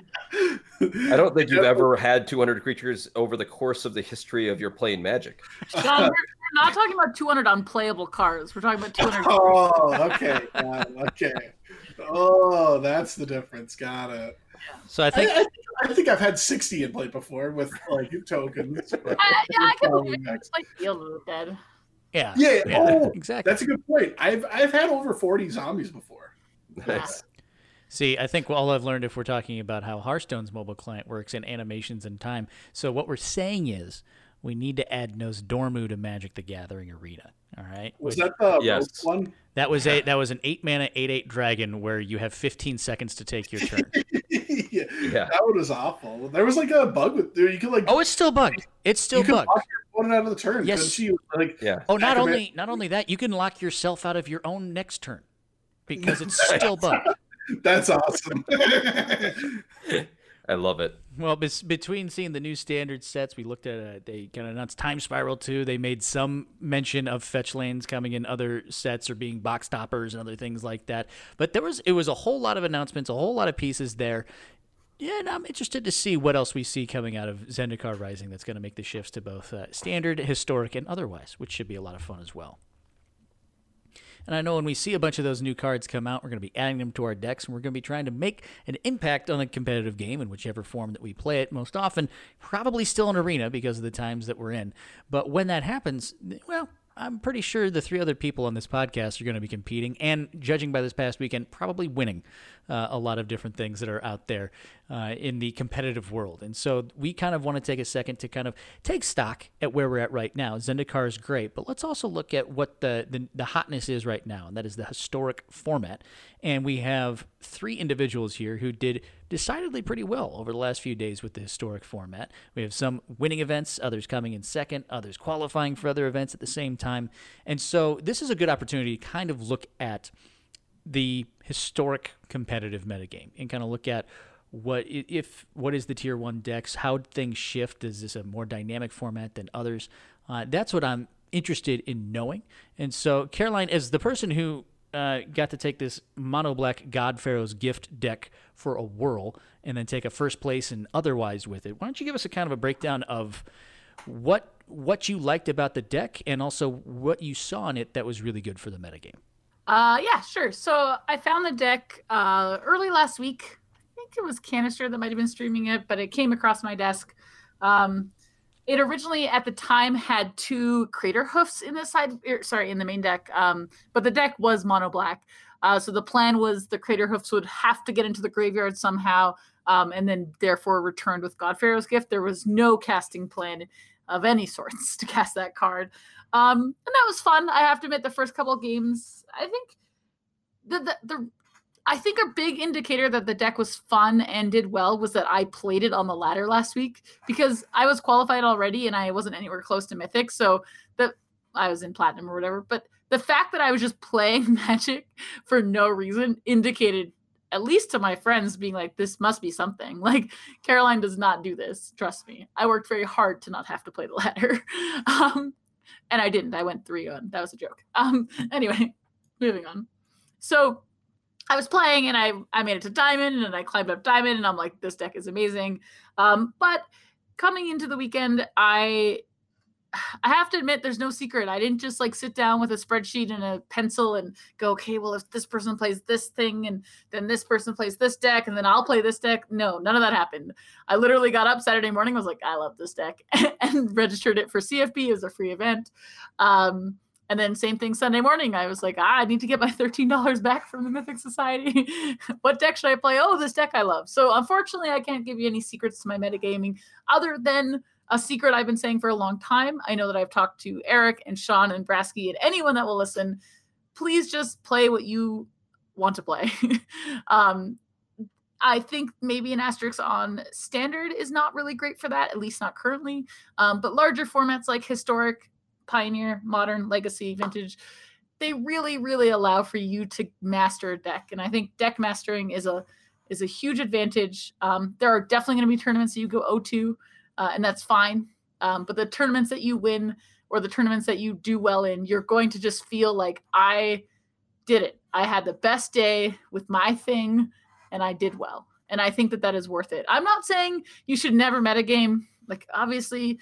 I don't think you've ever had 200 creatures over the course of the history of your playing Magic. We're not talking about 200 unplayable cards. We're talking about 200. Oh, okay. Okay. Oh, that's the difference. Got it. So I think I've had 60 in play before with like tokens. I can believe it's like deal with dead. Yeah. Yeah. Oh, exactly. That's a good point. I've had over 40 zombies before. Nice. See, I think all I've learned if we're talking about how Hearthstone's mobile client works in animations and time. So what we're saying is we need to add Nosdormu to Magic the Gathering Arena. All right. Was that the rogue one? That was an 8-mana 8/8 dragon where you have 15 seconds to take your turn. Yeah. That one was awful. There was like a bug with there. You could like it's still bugged. It's still bugged. One out of the turn. Yes. She was like, not only that, you can lock yourself out of your own next turn because it's still bugged. That's awesome. I love it. Well, between seeing the new standard sets, we looked at they kind of announced Time Spiral 2. They made some mention of fetch lanes coming in other sets or being box toppers and other things like that. But it was a whole lot of announcements, a whole lot of pieces there. Yeah, and I'm interested to see what else we see coming out of Zendikar Rising that's going to make the shifts to both standard, historic, and otherwise, which should be a lot of fun as well. And I know when we see a bunch of those new cards come out, we're going to be adding them to our decks, and we're going to be trying to make an impact on a competitive game in whichever form that we play it. Most often, probably still an arena because of the times that we're in. But when that happens, well, I'm pretty sure the 3 other people on this podcast are going to be competing and, judging by this past weekend, probably winning a lot of different things that are out there in the competitive world. And so we kind of want to take a second to kind of take stock at where we're at right now. Zendikar is great, but let's also look at what the hotness is right now, and that is the historic format. And we have 3 individuals here who did decidedly pretty well over the last few days with the historic format. We have some winning events, others coming in second, others qualifying for other events at the same time. And so this is a good opportunity to kind of look at the historic competitive metagame and kind of look at what is the tier 1 decks, how things shift, is this a more dynamic format than others? That's what I'm interested in knowing. And so Caroline, as the person who got to take this mono black God-Pharaoh's Gift deck for a whirl and then take a first place and otherwise with it, why don't you give us a kind of a breakdown of what you liked about the deck and also what you saw in it that was really good for the metagame? Yeah, sure. So I found the deck early last week. I think it was Canister that might have been streaming it, but it came across my desk. It originally, at the time, had 2 crater hoofs in the main deck. But the deck was mono black, so the plan was the crater hoofs would have to get into the graveyard somehow, and then therefore returned with God-Pharaoh's Gift. There was no casting plan of any sorts to cast that card, and that was fun. I have to admit, the first couple of games, I think a big indicator that the deck was fun and did well was that I played it on the ladder last week because I was qualified already and I wasn't anywhere close to Mythic. So I was in Platinum or whatever. But the fact that I was just playing Magic for no reason indicated, at least to my friends, being like, this must be something. Like, Caroline does not do this. Trust me. I worked very hard to not have to play the ladder. And I didn't. I went 3-1. That was a joke. Anyway, moving on. So I was playing and I made it to Diamond and I climbed up Diamond and I'm like, this deck is amazing. But coming into the weekend, I have to admit there's no secret. I didn't just like sit down with a spreadsheet and a pencil and go, okay, well, if this person plays this thing and then this person plays this deck and then I'll play this deck. No, none of that happened. I literally got up Saturday morning. I was like, I love this deck and registered it for CFB as a free event. And then same thing Sunday morning. I was like, I need to get my $13 back from the Mythic Society. What deck should I play? Oh, this deck I love. So unfortunately, I can't give you any secrets to my metagaming other than a secret I've been saying for a long time. I know that I've talked to Eric and Sean and Brasky and anyone that will listen. Please just play what you want to play. I think maybe an asterisk on standard is not really great for that, at least not currently. But larger formats like historic, pioneer, modern, legacy, vintage, they really, really allow for you to master a deck. And I think deck mastering is a huge advantage. There are definitely going to be tournaments that you go 0-2, and that's fine. But the tournaments that you win or the tournaments that you do well in, you're going to just feel like, I did it. I had the best day with my thing, and I did well. And I think that that is worth it. I'm not saying you should never metagame. Like, obviously,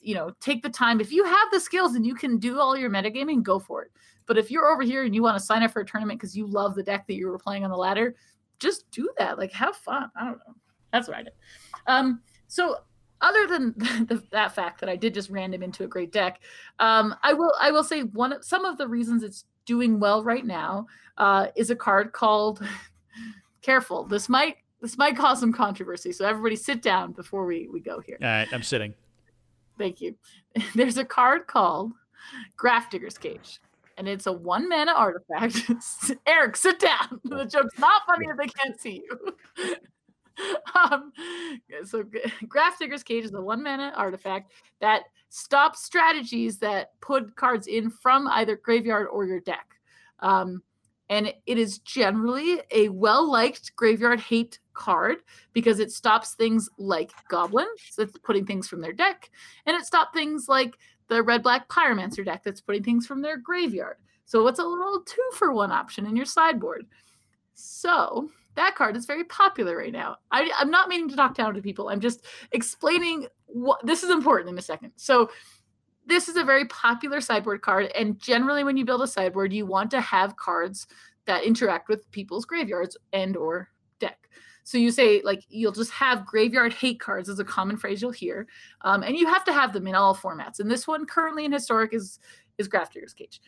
you know, take the time. If you have the skills and you can do all your metagaming, go for it. But if you're over here and you want to sign up for a tournament because you love the deck that you were playing on the ladder, just do that. Like, have fun. I don't know. That's what I did. So other than that fact that I did just random into a great deck, I will say some of the reasons it's doing well right now is a card called, careful, this might cause some controversy. So everybody sit down before we go here. All right, I'm sitting. Thank you. There's a card called Grafdigger's Cage, and it's a 1-mana artifact. Eric, sit down. The joke's not funny if they can't see you. So Grafdigger's Cage is a 1-mana artifact that stops strategies that put cards in from either graveyard or your deck. And it is generally a well-liked graveyard hate card because it stops things like Goblin, so that's putting things from their deck, and it stopped things like the red-black Pyromancer deck that's putting things from their graveyard. So it's a little 2-for-1 option in your sideboard. So that card is very popular right now. I'm not meaning to talk down to people. I'm just explaining what this is important in a second. So this is a very popular sideboard card, and generally when you build a sideboard, you want to have cards that interact with people's graveyards and or deck. So you say, like, you'll just have graveyard hate cards is a common phrase you'll hear, and you have to have them in all formats. And this one currently in Historic is Grafdigger's Cage.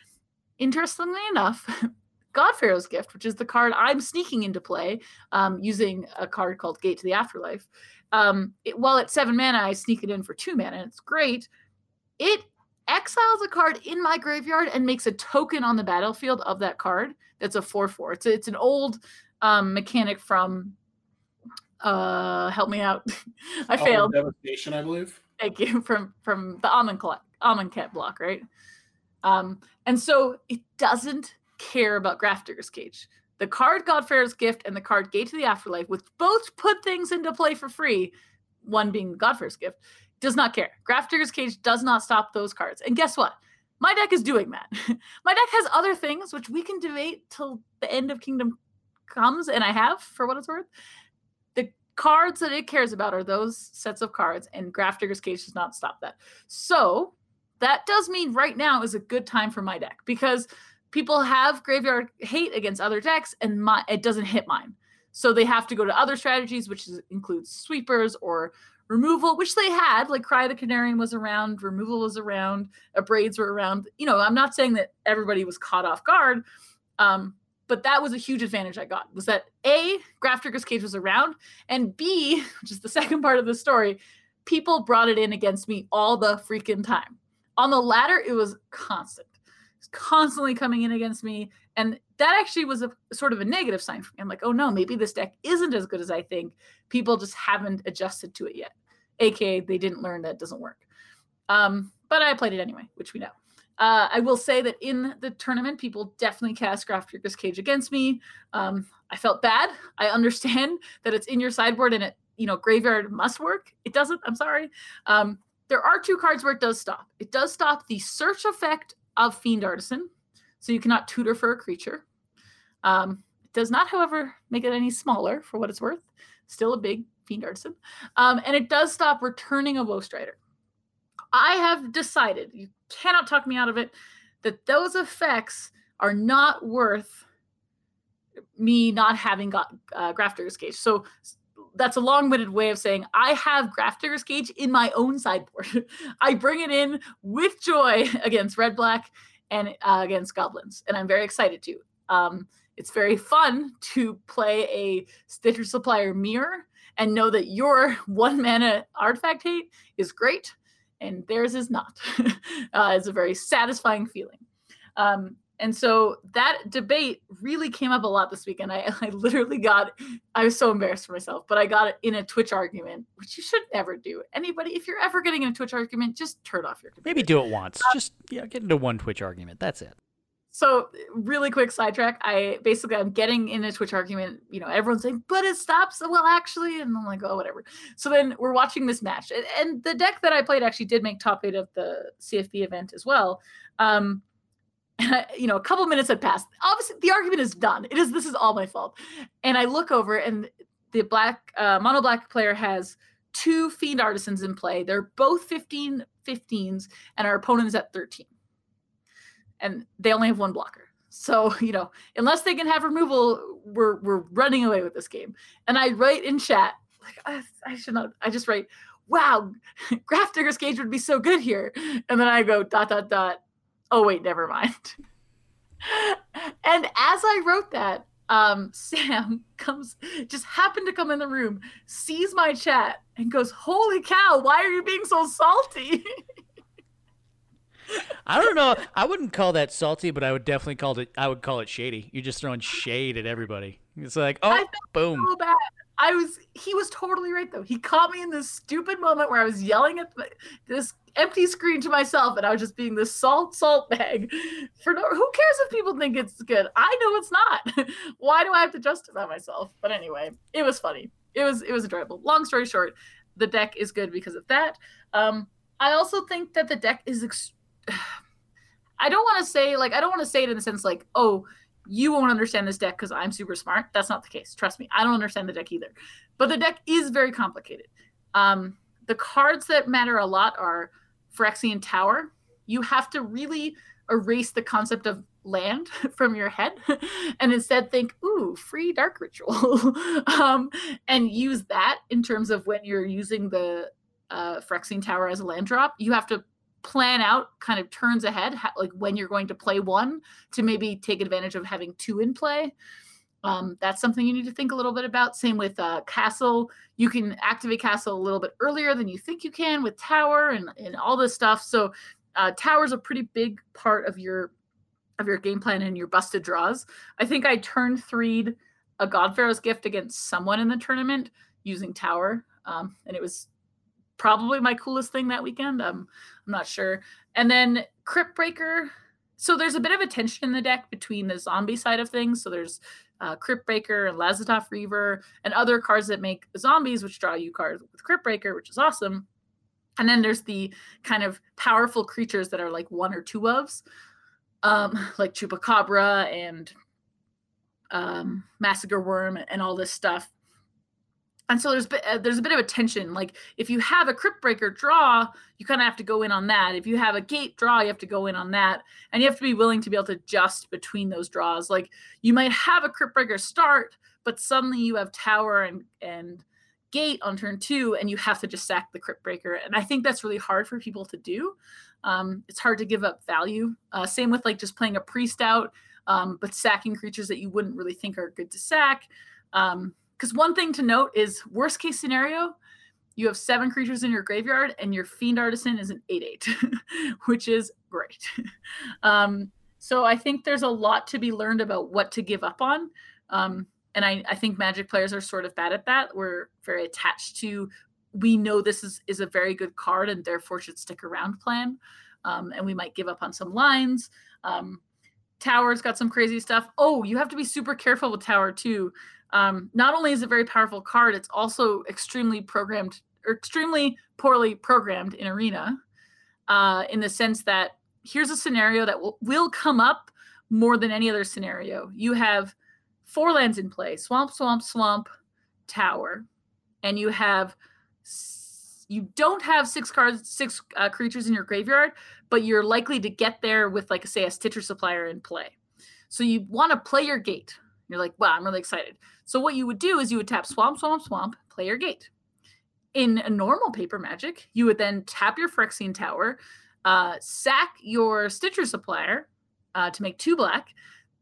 Interestingly enough, God-Pharaoh's Gift, which is the card I'm sneaking into play using a card called Gate to the Afterlife, while at 7 mana, I sneak it in for 2 mana, and it's great. It exiles a card in my graveyard and makes a token on the battlefield of that card. That's a 4/4. It's an old mechanic from help me out. I failed. Devastation, I believe. Thank you. From the Amonkhet block, right? And so it doesn't care about Grafdigger's Cage. The card God-Pharaoh's Gift and the card Gate to the Afterlife, which both put things into play for free, one being God-Pharaoh's Gift, does not care. Grafdigger's Cage does not stop those cards. And guess what? My deck is doing that. My deck has other things, which we can debate till the end of Kingdom Comes, and I have, for what it's worth. The cards that it cares about are those sets of cards, and Grafdigger's Cage does not stop that. So that does mean right now is a good time for my deck, because people have graveyard hate against other decks, and it doesn't hit mine. So they have to go to other strategies, which includes sweepers or removal, which they had, like Cry the Canarian was around, removal was around, abrades were around. You know, I'm not saying that everybody was caught off guard, but that was a huge advantage I got, was that A, Grafdigger's Cage was around, and B, which is the second part of the story, people brought it in against me all the freaking time. On the ladder, it was constant. It was constantly coming in against me, and that actually was a sort of a negative sign for me. I'm like, oh no, maybe this deck isn't as good as I think. People just haven't adjusted to it yet. AKA, they didn't learn that it doesn't work. But I played it anyway, which we know. I will say that in the tournament, people definitely cast Grafdigger's Cage against me. I felt bad. I understand that it's in your sideboard and it, you know, graveyard must work. It doesn't. I'm sorry. There are two cards where it does stop. It does stop the search effect of Fiend Artisan. So you cannot tutor for a creature. It does not, however, make it any smaller for what it's worth. Still a big Fiend Artisan. And it does stop returning a Woestrider. I have decided, you cannot talk me out of it, that those effects are not worth me not having got Grafdigger's Cage. So that's a long-winded way of saying I have Grafdigger's Cage in my own sideboard. I bring it in with joy against red-black and against goblins, and I'm very excited to. It's very fun to play a Stitcher Supplier mirror and know that your 1-mana artifact hate is great and theirs is not. It's a very satisfying feeling. And so that debate really came up a lot this weekend. I literally got, I was so embarrassed for myself, but I got it in a Twitch argument, which you should never do. Anybody, if you're ever getting in a Twitch argument, just turn off your computer. Maybe do it once. Get into one Twitch argument. That's it. So really quick sidetrack. I'm getting in a Twitch argument. You know, everyone's saying, but it stops. Well, actually, and I'm like, oh, whatever. So then we're watching this match. And the deck that I played actually did make top 8 of the CFB event as well. A couple minutes had passed. Obviously, the argument is done. This is all my fault. And I look over, and the mono black player has two Fiend Artisans in play. They're both 15/15s, and our opponent is at 13. And they only have one blocker. So, you know, unless they can have removal, we're running away with this game. And I write in chat, like, I just write, wow, Grafdigger's Cage would be so good here. And then I go, ... Oh, wait, never mind. And as I wrote that, Sam happened to come in the room, sees my chat, and goes, holy cow, why are you being so salty? I don't know. I wouldn't call that salty, but I would definitely call it shady. You're just throwing shade at everybody. It's like, oh, boom. So bad. He was totally right, though. He caught me in this stupid moment where I was yelling at this empty screen to myself, and I was just being this salt bag. Who cares if people think it's good? I know it's not. Why do I have to justify myself? But anyway, it was funny. It was enjoyable. Long story short, the deck is good because of that. I also think that the deck is I don't want to say it in the sense like, oh, you won't understand this deck because I'm super smart. That's not the case. Trust me, I don't understand the deck either. But the deck is very complicated. The cards that matter a lot are Phyrexian Tower. You have to really erase the concept of land from your head and instead think, ooh, free dark ritual, and use that in terms of when you're using the Phyrexian Tower as a land drop. You have to plan out kind of turns ahead, like when you're going to play one to maybe take advantage of having two in play. That's something you need to think a little bit about. Same with Castle. You can activate Castle a little bit earlier than you think you can with Tower and all this stuff. So Tower is a pretty big part of your game plan and your busted draws. I think I turned 3'd a God-Pharaoh's Gift against someone in the tournament using Tower, and it was probably my coolest thing that weekend. I'm not sure. And then Crypt Breaker. So there's a bit of a tension in the deck between the zombie side of things. So there's Crypt Breaker and Lazatov Reaver and other cards that make zombies, which draw you cards with Crypt Breaker, which is awesome. And then there's the kind of powerful creatures that are like 1 or 2 ofs, like Chupacabra and Massacre Worm and all this stuff. And so there's a bit of a tension. Like if you have a Crypt Breaker draw, you kind of have to go in on that. If you have a gate draw, you have to go in on that. And you have to be willing to be able to adjust between those draws. Like you might have a Crypt Breaker start, but suddenly you have Tower and gate on turn 2, and you have to just sack the Crypt Breaker. And I think that's really hard for people to do. It's hard to give up value. Same with like just playing a priest out, but sacking creatures that you wouldn't really think are good to sack. Because one thing to note is, worst case scenario, you have 7 creatures in your graveyard and your Fiend Artisan is an 8/8, which is great. So I think there's a lot to be learned about what to give up on. And I think Magic players are sort of bad at that. We're very attached to, we know this is a very good card and therefore should stick around plan. And we might give up on some lines. Tower's got some crazy stuff. Oh, you have to be super careful with Tower too. Not only is it a very powerful card, it's also extremely poorly programmed in Arena, in the sense that here's a scenario that will come up more than any other scenario. You have 4 lands in play, Swamp, Tower, and you have... You don't have 6 creatures in your graveyard, but you're likely to get there with, like, say, a Stitcher Supplier in play. So you want to play your gate. You're like, wow, I'm really excited. So what you would do is you would tap Swamp, play your gate. In a normal paper Magic, you would then tap your Phyrexian Tower, sack your Stitcher Supplier to make 2 black.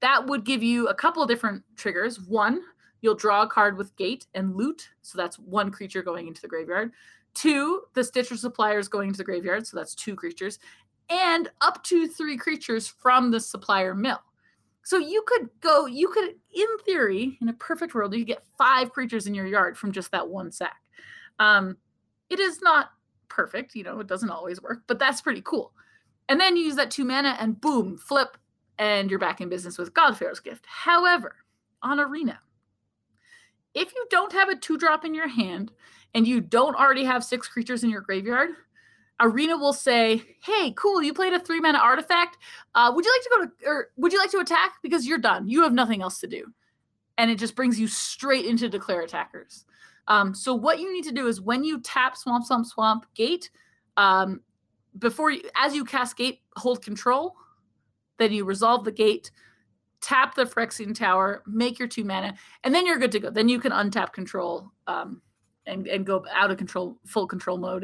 That would give you a couple of different triggers. One, you'll draw a card with gate and loot. So that's 1 creature going into the graveyard. 2, the Stitcher Supplier is going into the graveyard. So that's 2 creatures. And up to 3 creatures from the supplier mill. So you could go, you could, in theory, in a perfect world, you could get 5 creatures in your yard from just that one sack. It is not perfect, you know, it doesn't always work, but that's pretty cool. And then you use that 2 mana and boom, flip, and you're back in business with God-Pharaoh's Gift. However, on Arena, if you don't have a 2-drop in your hand and you don't already have 6 creatures in your graveyard, Arena will say, "Hey, cool, you played a 3-mana artifact. Would you like to go to, or would you like to attack? Because you're done. You have nothing else to do." And it just brings you straight into Declare Attackers. So what you need to do is when you tap Swamp, Swamp, Swamp, Gate, before you, as you cast Gate, hold Control, then you resolve the Gate, tap the Phyrexian Tower, make your 2 mana, and then you're good to go. Then you can untap Control, and go out of control, full control mode,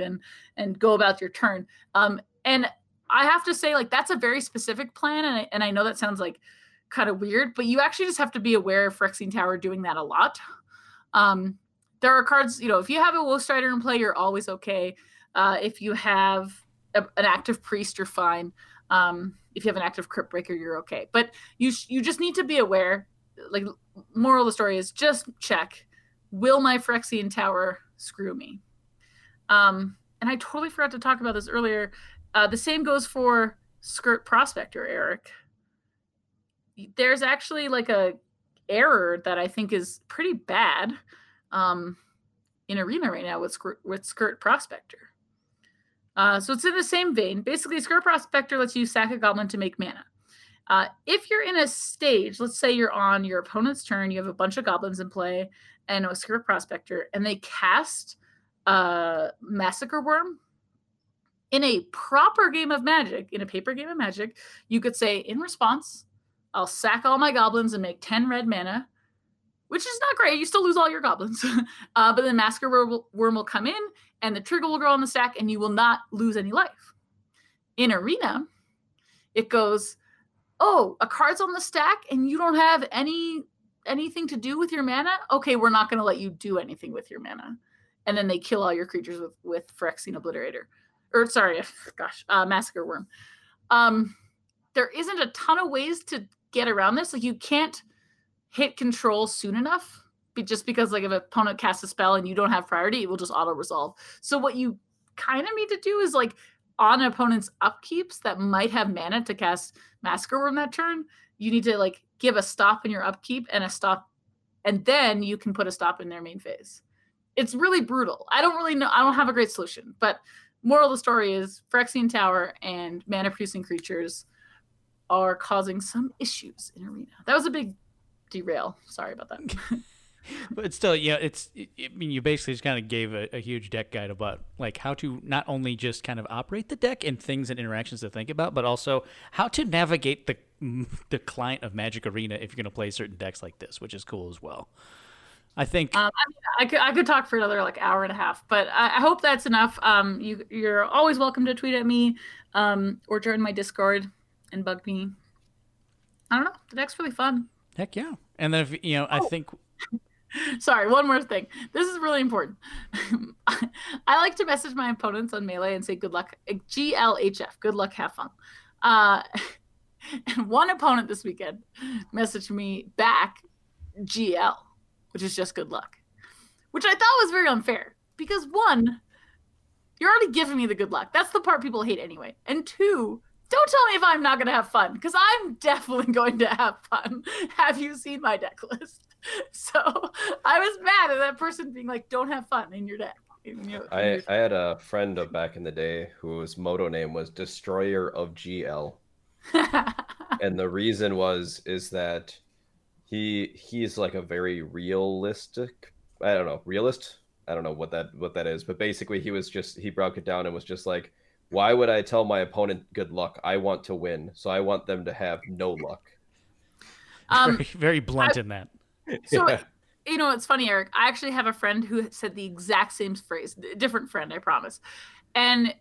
and go about your turn. And I have to say, like, that's a very specific plan, and I know that sounds like kind of weird, but you actually just have to be aware of Phyrexian Tower doing that a lot. There are cards, you know, if you have a Woe Strider in play, you're always okay. If you have an active Priest, you're fine. If you have an active Crypt Breaker, you're okay. But you just need to be aware. Like, moral of the story is just check. Will my Phyrexian Tower screw me? And I totally forgot to talk about this earlier. The same goes for Skirk Prospector, Eric. There's actually like a error that I think is pretty bad in Arena right now with Skirk Prospector. So it's in the same vein. Basically, Skirk Prospector lets you sack a goblin to make mana. If you're in a stage, let's say you're on your opponent's turn, you have a bunch of goblins in play and a Skirk Prospector, and they cast Massacre Worm. In a proper game of Magic, in a paper game of Magic, you could say, in response, I'll sack all my goblins and make 10 red mana, which is not great. You still lose all your goblins. But then Massacre Worm will come in, and the trigger will grow on the stack, and you will not lose any life. In Arena, it goes, oh, a card's on the stack and you don't have anything to do with your mana? Okay, we're not going to let you do anything with your mana. And then they kill all your creatures with Phyrexian Obliterator. Or sorry, Massacre Worm. There isn't a ton of ways to get around this. Like, you can't hit Control soon enough. Just because, like, if an opponent casts a spell and you don't have priority, it will just auto-resolve. So what you kind of need to do is, like, on an opponent's upkeeps that might have mana to cast Massacre Worm that turn, you need to, like, give a stop in your upkeep and a stop, and then you can put a stop in their main phase. It's really brutal. I don't really know. I don't have a great solution, but moral of the story is Phyrexian Tower and mana-producing creatures are causing some issues in Arena. That was a big derail. Sorry about that. But still, yeah, you basically just kind of gave a huge deck guide about, like, how to not only just kind of operate the deck and things and interactions to think about, but also how to navigate the client of Magic Arena if you're going to play certain decks like this, which is cool as well. I think I could talk for another like hour and a half, but I hope that's enough. You're always welcome to tweet at me or join my Discord and bug me. I don't know. The deck's really fun. Heck yeah. And then if you know, I think. Sorry, one more thing. This is really important. I like to message my opponents on Melee and say good luck, GLHF, good luck, have fun. And one opponent this weekend messaged me back GL, which is just good luck, which I thought was very unfair because 1, you're already giving me the good luck. That's the part people hate anyway. And 2, don't tell me if I'm not going to have fun because I'm definitely going to have fun. Have you seen my deck list? So I was mad at that person being like, don't have fun in your deck. I had a friend of back in the day whose moto name was Destroyer of GL. And the reason is that he's like a very realist. I don't know what that is, but basically he broke it down and was just like, why would I tell my opponent good luck? I want to win. So I want them to have no luck. Very, very blunt in that. So, yeah. You know, it's funny, Eric. I actually have a friend who said the exact same phrase, a different friend, I promise. And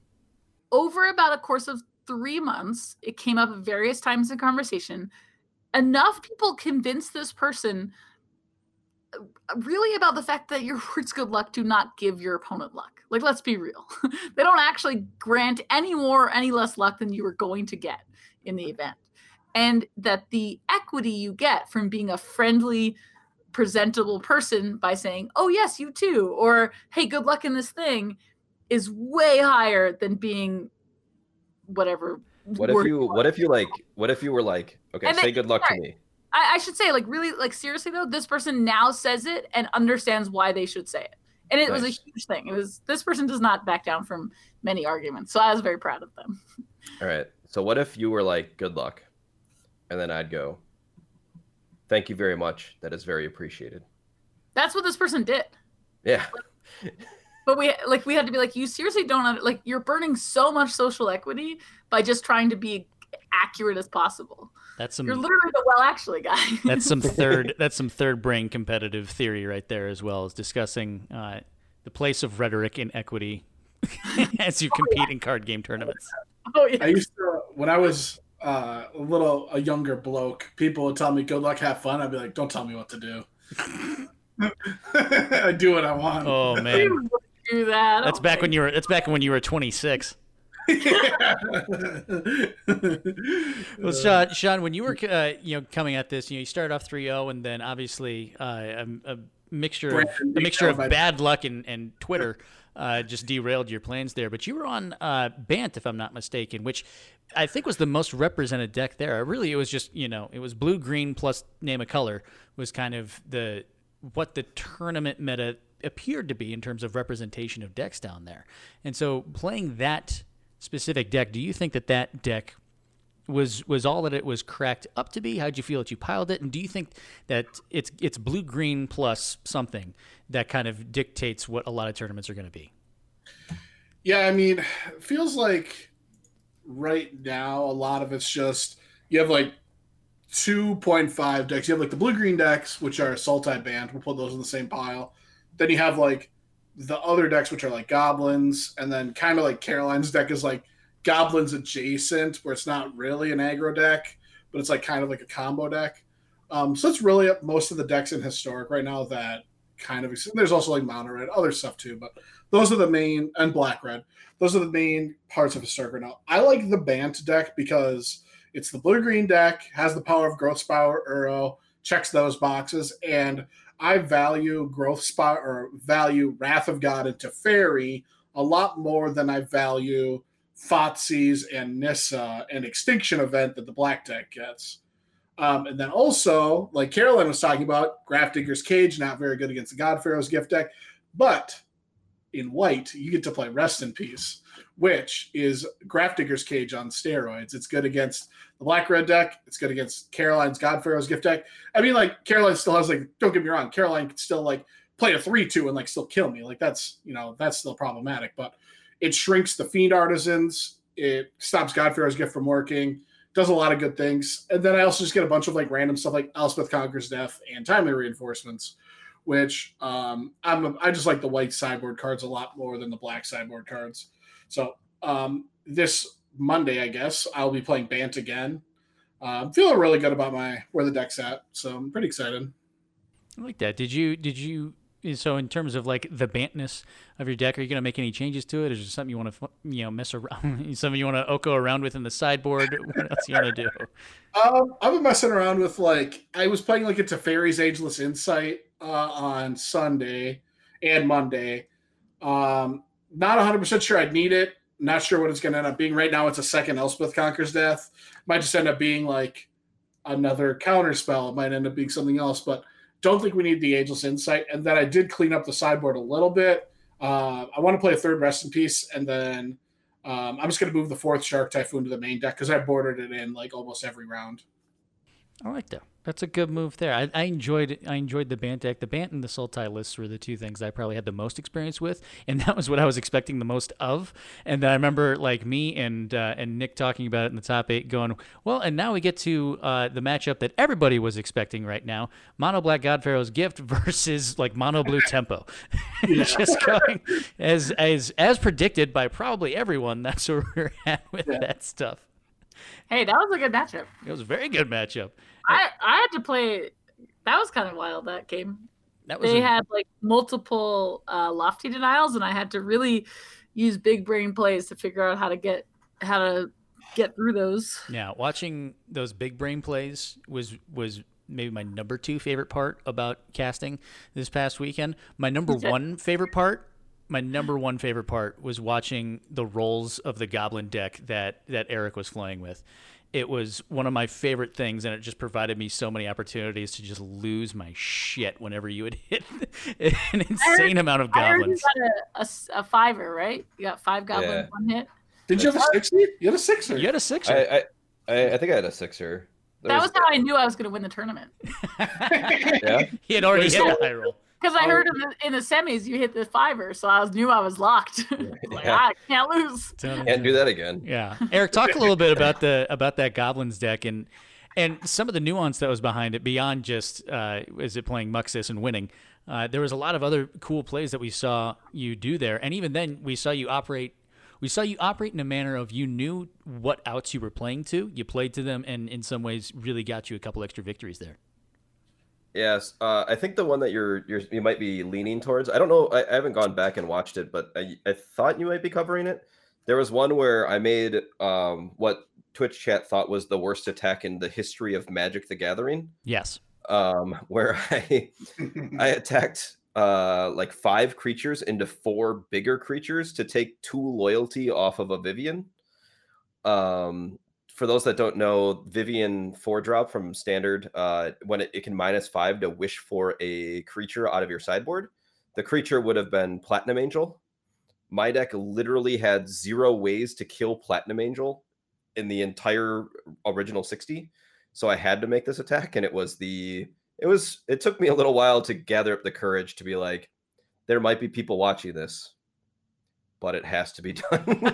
over about a course of 3 months, it came up various times in conversation. Enough people convinced this person really about the fact that your words good luck do not give your opponent luck. Like, let's be real. They don't actually grant any more or any less luck than you were going to get in the event. and that the equity you get from being a friendly, presentable person by saying, oh, yes, you too, or hey, good luck in this thing, is way higher than being whatever. What if you were like, okay, and say then, good luck to me. I should say, like, really, like, seriously, though, this person now says it and understands why they should say it. And it was a huge thing. It was, this person does not back down from many arguments. So I was very proud of them. All right. So what if you were like, good luck? And then I'd go, thank you very much. That is very appreciated. That's what this person did. Yeah. But we had to be like, you seriously don't, like, you're burning so much social equity by just trying to be accurate as possible. That's some, you're literally the well actually guy. that's some third brain competitive theory right there, as well as discussing the place of rhetoric in equity as you compete in card game tournaments. Oh yeah. I used to, when I was a younger bloke, people would tell me good luck, have fun. I'd be like, don't tell me what to do. I do what I want. Oh man, do that. That's back when you were 26. Yeah. Well, Sean, when you were coming at this, you started off 3-0, and then obviously a mixture of bad luck and Twitter just derailed your plans there. But you were on Bant, if I'm not mistaken, which I think was the most represented deck there. Really, it was just it was blue green plus name a color was kind of what the tournament meta appeared to be in terms of representation of decks down there, and so playing that specific deck, do you think that deck was all that it was cracked up to be? How'd you feel that you piled it? And do you think that it's blue-green plus something that kind of dictates what a lot of tournaments are going to be? Yeah, I mean, it feels like right now a lot of it's just you have like 2.5 decks. You have like the blue-green decks, which are Sultai banned. We'll put those in the same pile. Then you have like the other decks, which are like goblins, and then kind of like Caroline's deck is like goblins adjacent, where it's not really an aggro deck, but it's like kind of like a combo deck. So that's really up most of the decks in Historic right now that kind of exist. There's also like mono red, other stuff too, but those are the main, and black red. Those are the main parts of Historic right now. I like the Bant deck because it's the blue green deck, has the power of Growth Spiral, Uro, checks those boxes, and I value Wrath of God and Teferi a lot more than I value Fatsis and Nissa and Extinction Event that the black deck gets. And then also, like Caroline was talking about, Grafdigger's Cage, not very good against the God-Pharaoh's Gift deck. But in white, you get to play Rest in Peace, which is Grafdigger's Cage on steroids. It's good against the black-red deck. It's good against Caroline's God-Pharaoh's Gift deck. I mean, like, Caroline still has, like, don't get me wrong, Caroline can still, like, play a 3-2 and, like, still kill me. Like, that's, that's still problematic. But it shrinks the Fiend Artisans. It stops God-Pharaoh's Gift from working. Does a lot of good things. And then I also just get a bunch of, like, random stuff like Elspeth Conquers Death and Timely Reinforcements, which I just like the white sideboard cards a lot more than the black sideboard cards. So this Monday, I guess, I'll be playing Bant again. I'm feeling really good about where the deck's at, so I'm pretty excited. I like that. Did you? So in terms of like the Bantness of your deck, are you going to make any changes to it? Is there something you want to mess around? Something you want to Oko around with in the sideboard? What else you want to do? I've been messing around with like I was playing like a Teferi's Ageless Insight on Sunday and Monday. Not 100% sure I'd need it. Not sure what it's going to end up being. Right now, it's a second Elspeth Conquers Death. Might just end up being like another counter spell. It might end up being something else, but don't think we need the Ageless Insight. And then I did clean up the sideboard a little bit. I want to play a third Rest in Peace, and then I'm just going to move the fourth Shark Typhoon to the main deck because I bordered it in like almost every round. I like that. That's a good move there. I enjoyed it. I enjoyed the Bant deck. The Bant and the Sultai lists were the two things I probably had the most experience with, and that was what I was expecting the most of. And then I remember like me and Nick talking about it in the top eight going, well, and now we get to the matchup that everybody was expecting right now, Mono Black God Pharaoh's Gift versus like Mono Blue Tempo. Just going as predicted by probably everyone, that's where we're at with that stuff. Hey, that was a good matchup. It was a very good matchup. I had to play. That was kind of wild, that game. They had like multiple lofty denials, and I had to really use big brain plays to figure out how to get through those. Yeah, watching those big brain plays was maybe my number two favorite part about casting this past weekend. My number one favorite part was watching the rolls of the goblin deck that Eric was playing with. It was one of my favorite things, and it just provided me so many opportunities to just lose my shit whenever you would hit an insane amount of goblins. I heard you got a fiver, right? You got five goblins, one hit. Did you have a sixer? You had a sixer. I think I had a sixer. That was how I knew I was going to win the tournament. Yeah? He had already hit a high roll. Because I heard in the semis you hit the fiver, so I knew I was locked. Like, yeah. I can't lose. Can't do that again. Yeah, Eric, talk a little bit about that goblins deck and some of the nuance that was behind it beyond just is it playing Muxus and winning. There was a lot of other cool plays that we saw you do there, and even then we saw you operate. We saw you operate in a manner of you knew what outs you were playing to. You played to them, and in some ways really got you a couple extra victories there. Yes, I think the one that you might be leaning towards. I don't know. I haven't gone back and watched it, but I thought you might be covering it. There was one where I made what Twitch chat thought was the worst attack in the history of Magic the Gathering. Yes. Where I attacked like five creatures into four bigger creatures to take 2 loyalty off of a Vivian. For those that don't know, Vivian 4-drop from standard, when it can -5 to wish for a creature out of your sideboard. The creature would have been Platinum Angel. My deck literally had 0 ways to kill Platinum Angel in the entire original 60. So I had to make this attack, and it took me a little while to gather up the courage to be like, there might be people watching this, but it has to be done.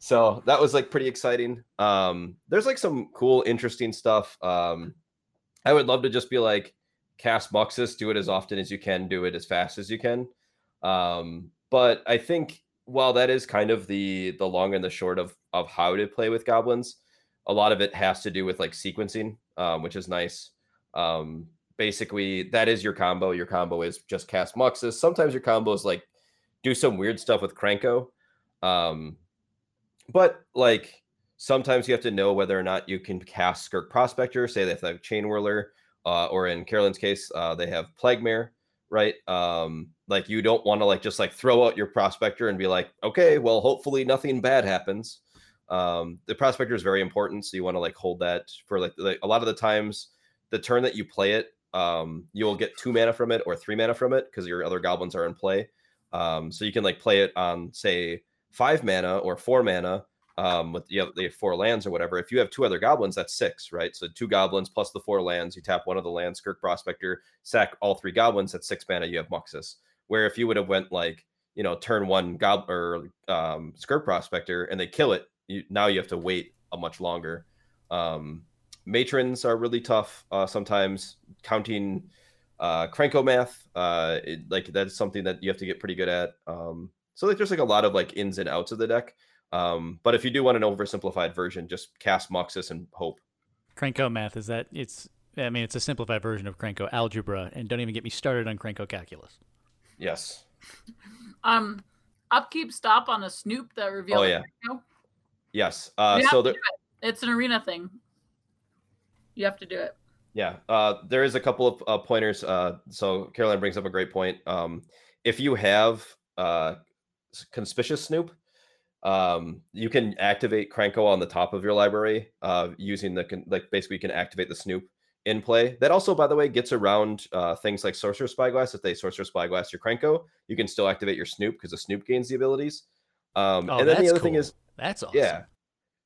So that was like pretty exciting. There's like some cool, interesting stuff. I would love to just be like, cast Muxus, do it as often as you can, do it as fast as you can. But I think while that is kind of the long and the short of how to play with goblins, a lot of it has to do with like sequencing, which is nice. Basically, that is your combo. Your combo is just cast Muxus. Sometimes your combo is like do some weird stuff with Krenko. But like sometimes you have to know whether or not you can cast Skirk Prospector. Say they have Chain Whirler, or in Carolyn's case, they have Plaguemare, right? Like you don't want to like just like throw out your Prospector and be like, okay, well, hopefully nothing bad happens. The Prospector is very important, so you want to like hold that for like a lot of the times the turn that you play it, you'll get 2 mana from it or 3 mana from it because your other goblins are in play. So you can like play it on say 5 mana or 4 mana with they have 4 lands or whatever. If you have 2 other goblins, that's 6, right? So 2 goblins plus the 4 lands, you tap 1 of the lands, Skirk Prospector, sack all 3 goblins, that's 6 mana, you have Muxus. Where if you would have went like, you know, turn 1 Skirk Prospector and they kill it, now you have to wait a much longer. Matrons are really tough sometimes. Counting Krenko math, like that's something that you have to get pretty good at. So like there's like a lot of like ins and outs of the deck. But if you do want an oversimplified version, just cast Muxus and hope. Krenko math is that it's a simplified version of Krenko algebra, and don't even get me started on Krenko calculus. Yes. Upkeep stop on a Snoop that reveals. Oh yeah. Krenko. Yes. It's an arena thing. You have to do it. Yeah. There is a couple of pointers. So Caroline brings up a great point. If you have Conspicuous Snoop, you can activate Krenko on the top of your library using basically you can activate the Snoop in play. That also, by the way, gets around things like Sorcerer Spyglass. If they Sorcerer Spyglass your Krenko, you can still activate your Snoop because the Snoop gains the abilities. And then the other thing is that's awesome. Yeah.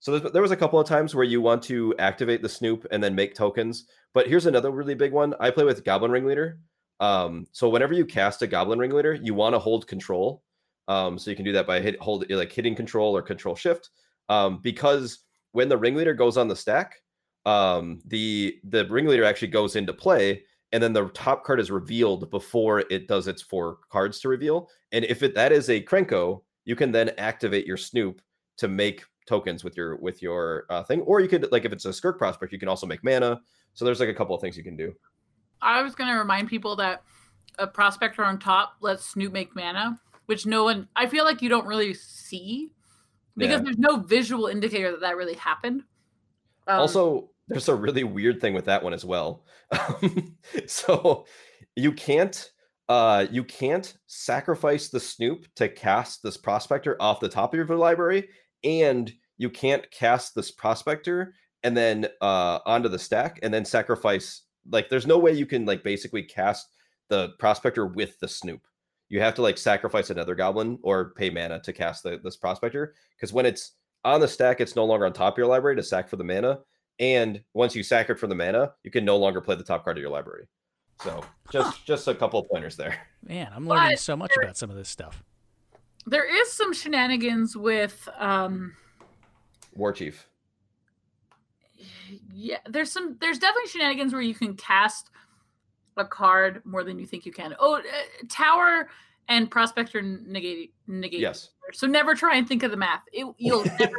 So there was a couple of times where you want to activate the Snoop and then make tokens. But here's another really big one. I play with Goblin Ringleader. So whenever you cast a Goblin Ringleader, you want to hold control. So you can do that by hitting control or control shift, because when the ringleader goes on the stack, the ringleader actually goes into play, and then the top card is revealed before it does its 4 cards to reveal. And if that is a Krenko, you can then activate your Snoop to make tokens with your thing, or you could like if it's a Skirk Prospect, you can also make mana. So there's like a couple of things you can do. I was going to remind people that a prospector on top lets Snoop make mana, which no one, I feel like you don't really see because there's no visual indicator that that really happened. Also, there's a really weird thing with that one as well. So you can't sacrifice the Snoop to cast this Prospector off the top of your library, and you can't cast this Prospector and then onto the stack and then sacrifice. Like, there's no way you can like basically cast the Prospector with the Snoop. You have to like sacrifice another goblin or pay mana to cast this Prospector, because when it's on the stack, it's no longer on top of your library to sack for the mana. And once you sack it for the mana, you can no longer play the top card of your library. So just a couple of pointers there. Man, I'm learning so much about some of this stuff. There is some shenanigans with Warchief. Yeah, there's definitely shenanigans where you can cast a card more than you think you can. Oh, Tower and Prospector negate. Yes. So never try and think of the math. You'll never.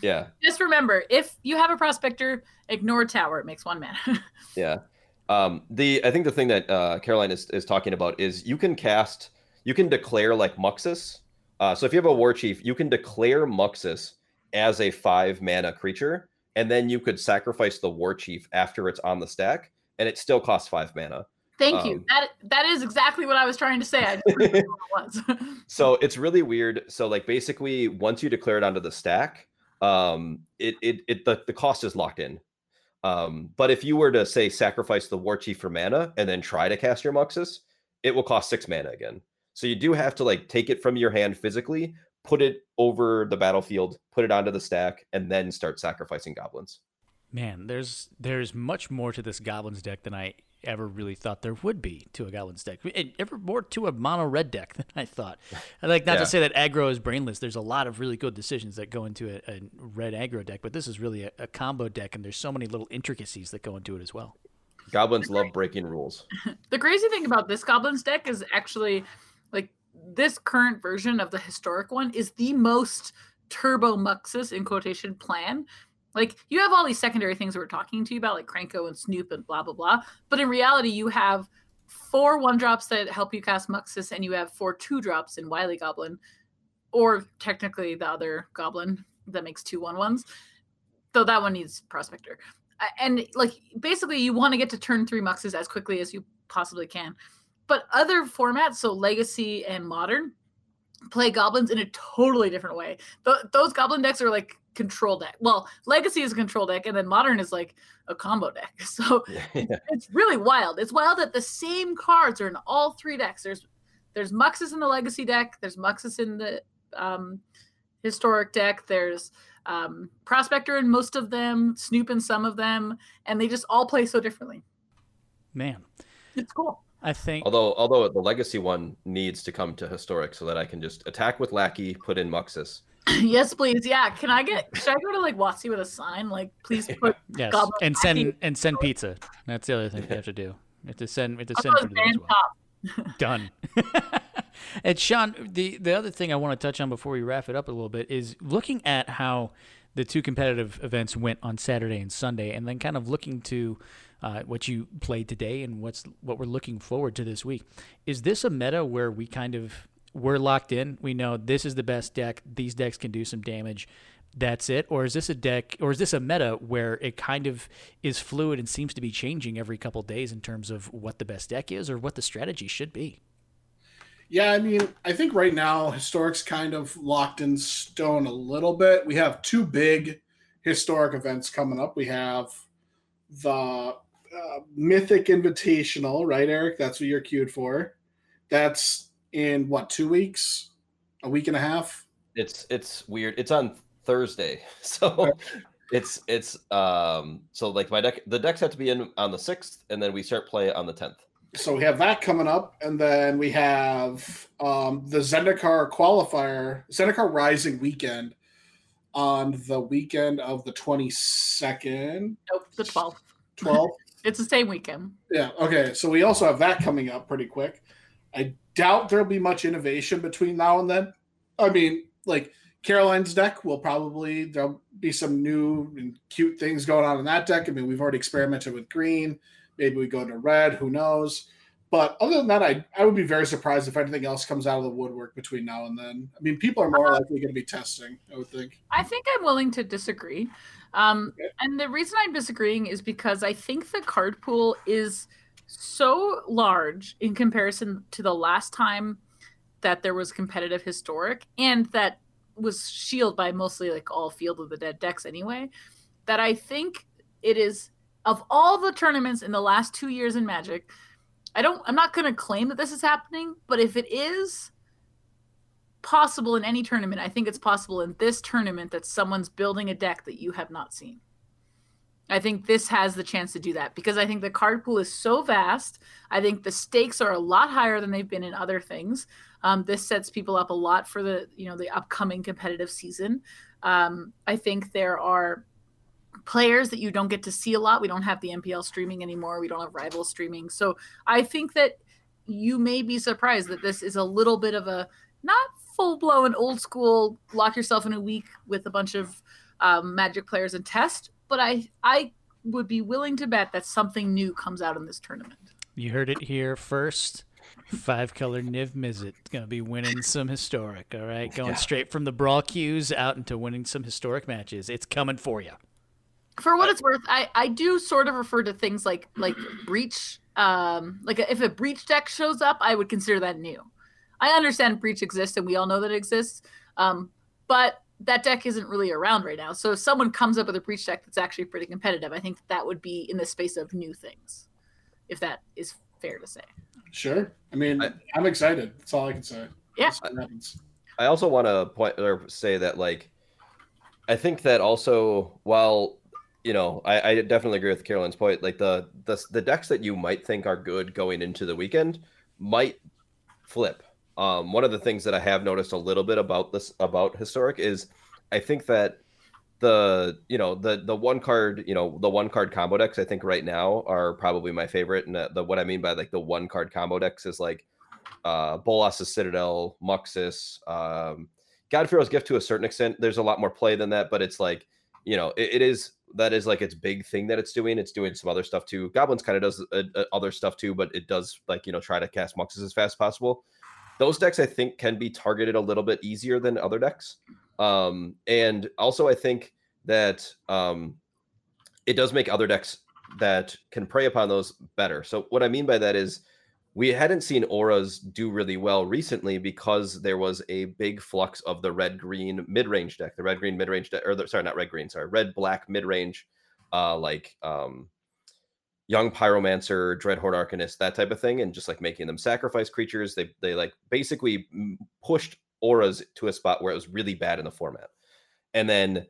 Yeah. Just remember, if you have a Prospector, ignore Tower. It makes one mana. Yeah. I think the thing that Caroline is talking about is you can declare like Muxus. So if you have a War Chief, you can declare Muxus as a 5-mana creature, and then you could sacrifice the War Chief after it's on the stack, and it still costs 5 mana. Thank you. That is exactly what I was trying to say. I just didn't know what it was. So it's really weird. So like basically, once you declare it onto the stack, the cost is locked in. But if you were to say sacrifice the War Chief for mana and then try to cast your Muxus, it will cost 6 mana again. So you do have to like take it from your hand physically, put it over the battlefield, put it onto the stack, and then start sacrificing goblins. Man, there's much more to this goblins deck than I ever really thought there would be to a goblins deck, and ever more to a mono red deck than I thought. I like not to say that aggro is brainless. There's a lot of really good decisions that go into a red aggro deck, but this is really a combo deck, and there's so many little intricacies that go into it as well. Goblins love breaking rules. The crazy thing about this goblins deck is actually like this current version of the historic one is the most turbo Muxus in quotation plan. Like, you have all these secondary things we're talking to you about, like Krenko and Snoop and blah, blah, blah. But in reality, you have 4 1-drops that help you cast Muxus, and you have 4 2-drops in Wily Goblin, or technically the other Goblin that makes 2 1-1s. Though that one needs Prospector. And, like, basically, you want to get to turn 3 Muxus as quickly as you possibly can. But other formats, so Legacy and Modern, play goblins in a totally different way. Those goblin decks are like control deck. Well, Legacy is a control deck, and then Modern is like a combo deck. So it's really wild. It's wild that the same cards are in all three decks. There's Muxus in the Legacy deck. There's Muxus in the Historic deck. There's Prospector in most of them, Snoop in some of them, and they just all play so differently. Man, it's cool. I think although the Legacy one needs to come to Historic so that I can just attack with Lackey, put in Muxus. Yes, please. Yeah. Should I go to like WotC with a sign? Like, please put Goblin and send pizza. That's the other thing you have to do. You have to send food as well. Done. And Sean, the other thing I want to touch on before we wrap it up a little bit is looking at how the two competitive events went on Saturday and Sunday, and then kind of looking to what you played today and what we're looking forward to this week. Is this a meta where we're locked in? We know this is the best deck. These decks can do some damage. That's it. Or is this a deck, or is this a meta where it kind of is fluid and seems to be changing every couple of days in terms of what the best deck is or what the strategy should be? Yeah, I mean, I think right now Historic's kind of locked in stone a little bit. We have 2 big Historic events coming up. We have the Mythic Invitational, right, Eric? That's what you're cued for. That's in, what, 2 weeks? A week and a half? It's weird. It's on Thursday. So it's so like the decks have to be in on the 6th, and then we start play on the 10th. So we have that coming up, and then we have the Zendikar qualifier, Zendikar Rising weekend on the weekend of the 22nd. Nope, the 12th. 12th? It's the same weekend. Yeah, okay. So we also have that coming up pretty quick. I doubt there'll be much innovation between now and then. I mean, like Caroline's deck there'll be some new and cute things going on in that deck. I mean, we've already experimented with green. Maybe we go to red, who knows? But other than that, I would be very surprised if anything else comes out of the woodwork between now and then. I mean, people are more likely going to be testing, I would think. I think I'm willing to disagree. Okay. And the reason I'm disagreeing is because I think the card pool is so large in comparison to the last time that there was competitive historic, and that was shielded by mostly like all Field of the Dead decks anyway, that I think it is, of all the tournaments in the last 2 years in Magic, I'm not going to claim that this is happening, but if it is possible in any tournament, I think it's possible in this tournament that someone's building a deck that you have not seen. I think this has the chance to do that because I think the card pool is so vast. I think the stakes are a lot higher than they've been in other things. This sets people up a lot for the upcoming competitive season. I think there are players that you don't get to see a lot. We don't have the MPL streaming anymore. We don't have rival streaming. So I think that you may be surprised that this is a little bit of a not full-blown old school, lock yourself in a week with a bunch of Magic players and test. But I would be willing to bet that something new comes out in this tournament. You heard it here first. Five-color Niv Mizzet going to be winning some historic, all right? Going straight from the brawl queues out into winning some historic matches. It's coming for you. For what it's worth, I do sort of refer to things like Breach. Like if a Breach deck shows up, I would consider that new. I understand Breach exists, and we all know that it exists, but that deck isn't really around right now. So if someone comes up with a Breach deck that's actually pretty competitive, I think that would be in the space of new things, if that is fair to say. Sure. I mean, I'm excited. That's all I can say. Yeah. I also want to point or say that, like, I think that also while... You know, I definitely agree with Caroline's point. Like the decks that you might think are good going into the weekend might flip. One of the things that I have noticed a little bit about historic is I think that the one card combo decks I think right now are probably my favorite. And what I mean by like the one card combo decks is like Bolas's Citadel, Muxus, God-Pharaoh's Gift to a certain extent. There's a lot more play than that, but it's like, you know, it is. That is like its big thing that it's doing. It's doing some other stuff too. Goblins kind of does other stuff too, but it does like, you know, try to cast Muxes as fast as possible. Those decks I think can be targeted a little bit easier than other decks. And also I think that it does make other decks that can prey upon those better. So what I mean by that is we hadn't seen Auras do really well recently because there was a big flux of the red-green mid-range deck, red-black mid-range, Young Pyromancer, Dreadhorde Arcanist, that type of thing, and just like making them sacrifice creatures. They like basically pushed Auras to a spot where it was really bad in the format, and then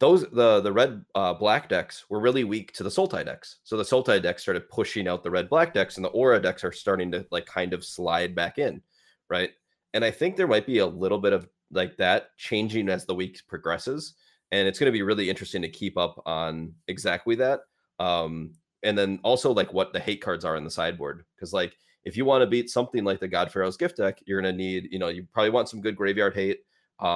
the red black decks were really weak to the Sultai decks. So the Sultai decks started pushing out the red black decks, and the Aura decks are starting to like kind of slide back in, right? And I think there might be a little bit of like that changing as the week progresses, and it's going to be really interesting to keep up on exactly that. And then also like what the hate cards are in the sideboard, because like if you want to beat something like the God-Pharaoh's Gift deck, you're going to need, you know, you probably want some good graveyard hate,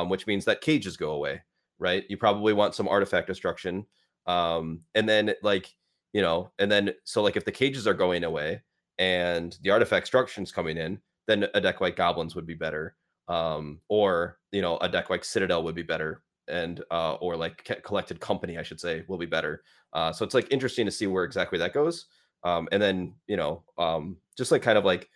which means that cages go away. Right, you probably want some artifact destruction, and then like, you know, and then so like if the cages are going away and the artifact destruction's coming in, then a deck like Goblins would be better, or you know, a deck like Citadel would be better, and or like Collected Company, I should say, will be better. So it's like interesting to see where exactly that goes, and then you know, just like kind of like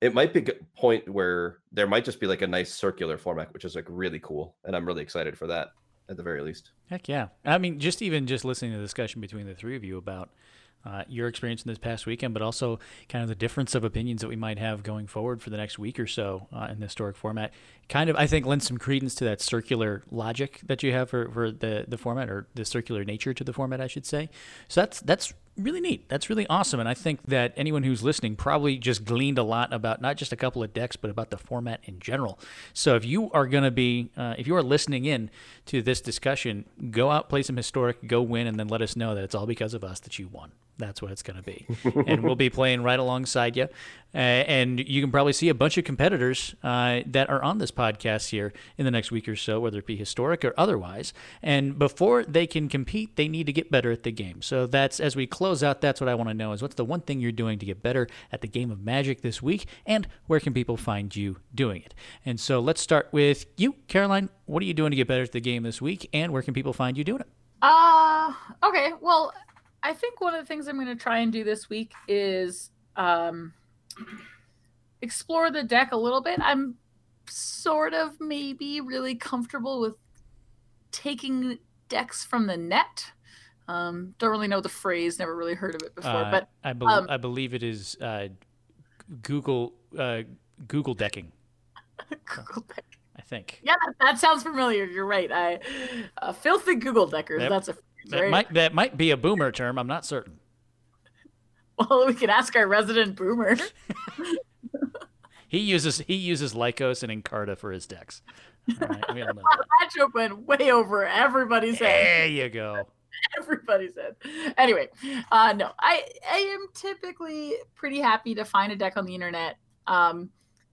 it might be a point where there might just be like a nice circular format, which is like really cool, and I'm really excited for that. At the very least. Heck yeah. I mean, just listening to the discussion between the three of you about your experience in this past weekend, but also kind of the difference of opinions that we might have going forward for the next week or so in the historic format, kind of, I think, lends some credence to that circular logic that you have for the format, or the circular nature to the format, I should say. So that's really neat. That's really awesome. And I think that anyone who's listening probably just gleaned a lot about not just a couple of decks, but about the format in general. So if you are going to be, if you are listening in to this discussion, go out, play some historic, go win, and then let us know that it's all because of us that you won. that's what it's going to be. And we'll be playing right alongside you. And you can probably see a bunch of competitors that are on this podcast here in the next week or so, whether it be historic or otherwise. And before they can compete, they need to get better at the game. So that's, as we close out, that's what I want to know is what's the one thing you're doing to get better at the game of Magic this week, and where can people find you doing it? And so let's start with you, Caroline. What are you doing to get better at the game this week, and where can people find you doing it? Okay. Well, I think one of the things I'm going to try and do this week is explore the deck a little bit. I'm sort of maybe really comfortable with taking decks from the net. Don't really know the phrase, never really heard of it before. But I believe it is Google decking. Google decking. I think. Yeah, that sounds familiar. You're right. Filthy Google deckers. That's a phrase, that right? That might be a boomer term. I'm not certain. Well, we could ask our resident boomer. He uses Lycos and Encarta for his decks. All right, we all know that. That joke went way over everybody's head. There you go. Everybody's head. Anyway, no, I am typically pretty happy to find a deck on the internet.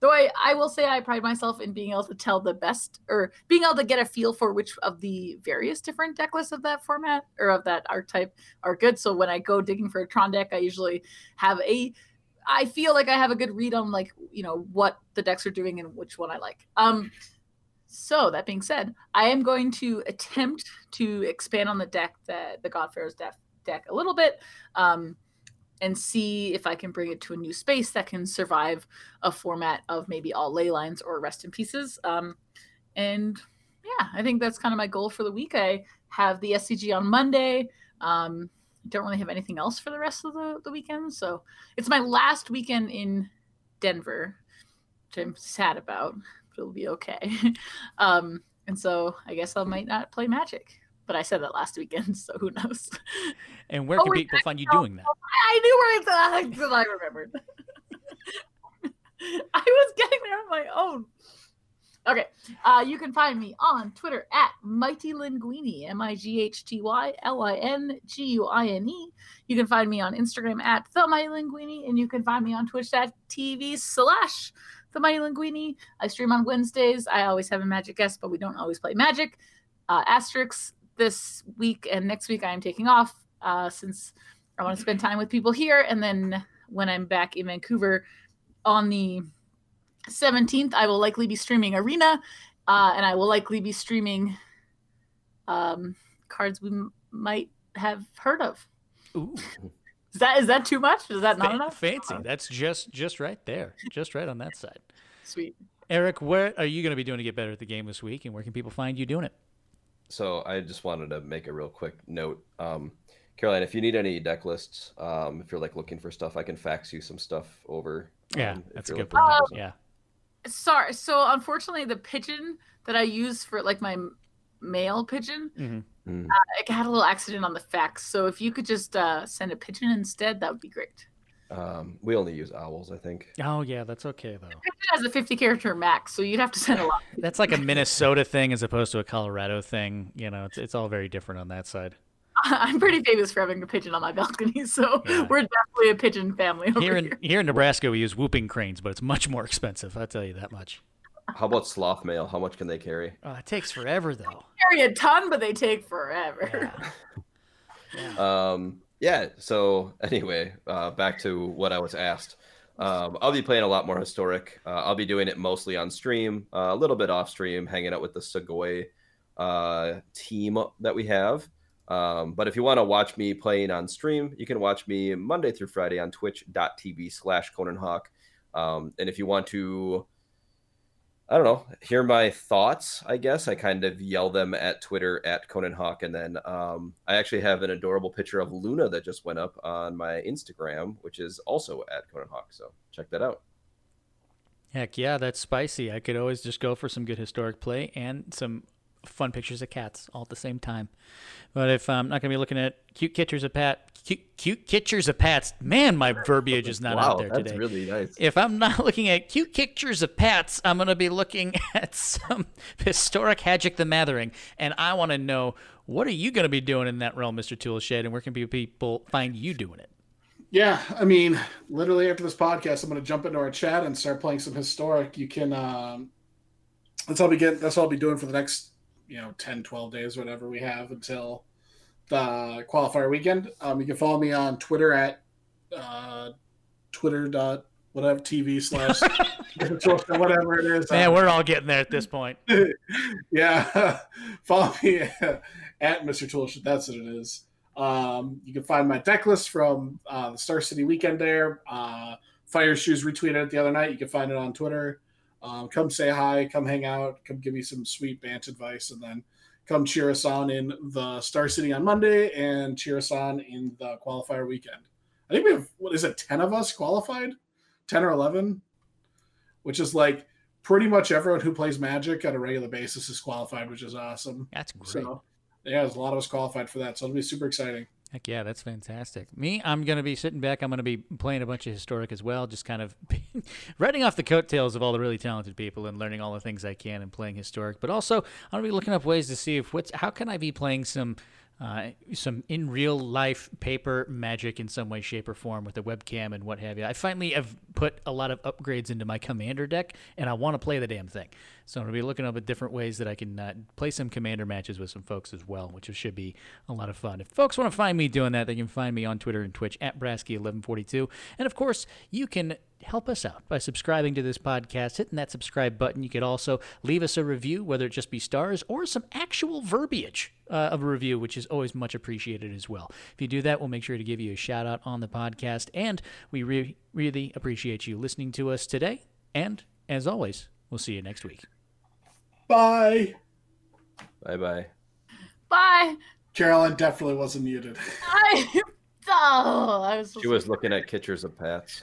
Though I will say I pride myself in being able to tell the best, or being able to get a feel for which of the various different deck lists of that format or of that archetype are good. So when I go digging for a Tron deck, I usually have I feel like I have a good read on, like, you know, what the decks are doing and which one I like. So that being said, I am going to attempt to expand on the deck, that the God-Pharaoh's deck a little bit. And see if I can bring it to a new space that can survive a format of maybe all ley lines or rest in pieces. And yeah, I think that's kind of my goal for the week. I have the SCG on Monday. Don't really have anything else for the rest of the weekend. So it's my last weekend in Denver, which I'm sad about, but it'll be okay. And so I guess I might not play Magic. But I said that last weekend, so who knows? And where can people find you doing that? I knew where I remembered. I was getting there on my own. Okay, you can find me on Twitter at Mighty Linguini, MightyLinguine. You can find me on Instagram at The Mighty Linguini, and you can find me on Twitch.tv/The Mighty Linguini. I stream on Wednesdays. I always have a Magic guest, but we don't always play Magic. Asterix. This week and next week I'm taking off since I want to spend time with people here. And then when I'm back in Vancouver on the 17th, I will likely be streaming Arena and I will likely be streaming cards we might have heard of. Ooh. Is that too much? Is that not enough? Fancy. That's just right there. Just right on that side. Sweet. Eric, where are you going to be doing to get better at the game this week, and where can people find you doing it? So I just wanted to make a real quick note. Caroline, if you need any deck lists, if you're like looking for stuff, I can fax you some stuff over. Yeah, that's a good point. Yeah. Sorry. So unfortunately, the pigeon that I use for like my mail pigeon, I had a little accident on the fax. So if you could just send a pigeon instead, that would be great. We only use owls, I think. Oh yeah, that's okay though. It has a 50 character max, so you'd have to send a lot. That's like a Minnesota thing as opposed to a Colorado thing. You know, it's all very different on that side. I'm pretty famous for having a pigeon on my balcony, so yeah. We're definitely a pigeon family over here in Nebraska. We use whooping cranes, but it's much more expensive. I'll tell you that much. How about sloth mail? How much can they carry? It takes forever though. They carry a ton, but they take forever. Yeah. Yeah. Yeah, so anyway, back to what I was asked. I'll be playing a lot more historic. I'll be doing it mostly on stream, a little bit off stream, hanging out with the Sugoi team that we have. But if you want to watch me playing on stream, you can watch me Monday through Friday on twitch.tv/Conan Hawk. And if you want to, I don't know, hear my thoughts, I guess. I kind of yell them at Twitter at Conan Hawk. And then I actually have an adorable picture of Luna that just went up on my Instagram, which is also at Conan Hawk. So check that out. Heck yeah, that's spicy. I could always just go for some good historic play and some fun pictures of cats all at the same time. But if I'm not going to be looking at cute pictures of pats, man, my verbiage is not out there today. That's really nice. If I'm not looking at cute pictures of pats, I'm going to be looking at some historic Magic the Gathering, and I want to know, what are you going to be doing in that realm, Mr. Toolshed, and where can people find you doing it? Yeah, I mean, literally after this podcast, I'm going to jump into our chat and start playing some Historic. You can, that's all I'll be doing for the next, 10, 12 days, whatever we have until the qualifier weekend. You can follow me on Twitter at twitter.tv/whatever it is. Man, we're all getting there at this point. Yeah. Follow me at Mr. Toolshit. That's what it is. You can find my deck list from the Star City weekend there. Fire Shoes retweeted it the other night. You can find it on Twitter. Come say hi. Come hang out. Come give me some sweet Bant advice. And then come cheer us on in the Star City on Monday and cheer us on in the qualifier weekend. I think we have, 10 of us qualified? 10 or 11? Which is like pretty much everyone who plays Magic on a regular basis is qualified, which is awesome. That's great. So, yeah, there's a lot of us qualified for that, so it'll be super exciting. Heck yeah, that's fantastic. Me, I'm going to be sitting back. I'm going to be playing a bunch of Historic as well, just kind of riding off the coattails of all the really talented people and learning all the things I can and playing Historic. But also, I'm going to be looking up ways to see how can I be playing some in real life paper Magic in some way, shape, or form with a webcam and what have you. I finally have put a lot of upgrades into my Commander deck, and I want to play the damn thing. So I'm going to be looking up at different ways that I can play some Commander matches with some folks as well, which should be a lot of fun. If folks want to find me doing that, they can find me on Twitter and Twitch at Brasky1142. And of course, you can help us out by subscribing to this podcast, hitting that subscribe button. You could also leave us a review, whether it just be stars or some actual verbiage of a review, which is always much appreciated as well. If you do that, we'll make sure to give you a shout out on the podcast, and we really appreciate you listening to us today. And as always, we'll see you next week. Bye. Bye-bye. Bye. Caroline definitely wasn't muted. I was looking at Kitchers of Pats.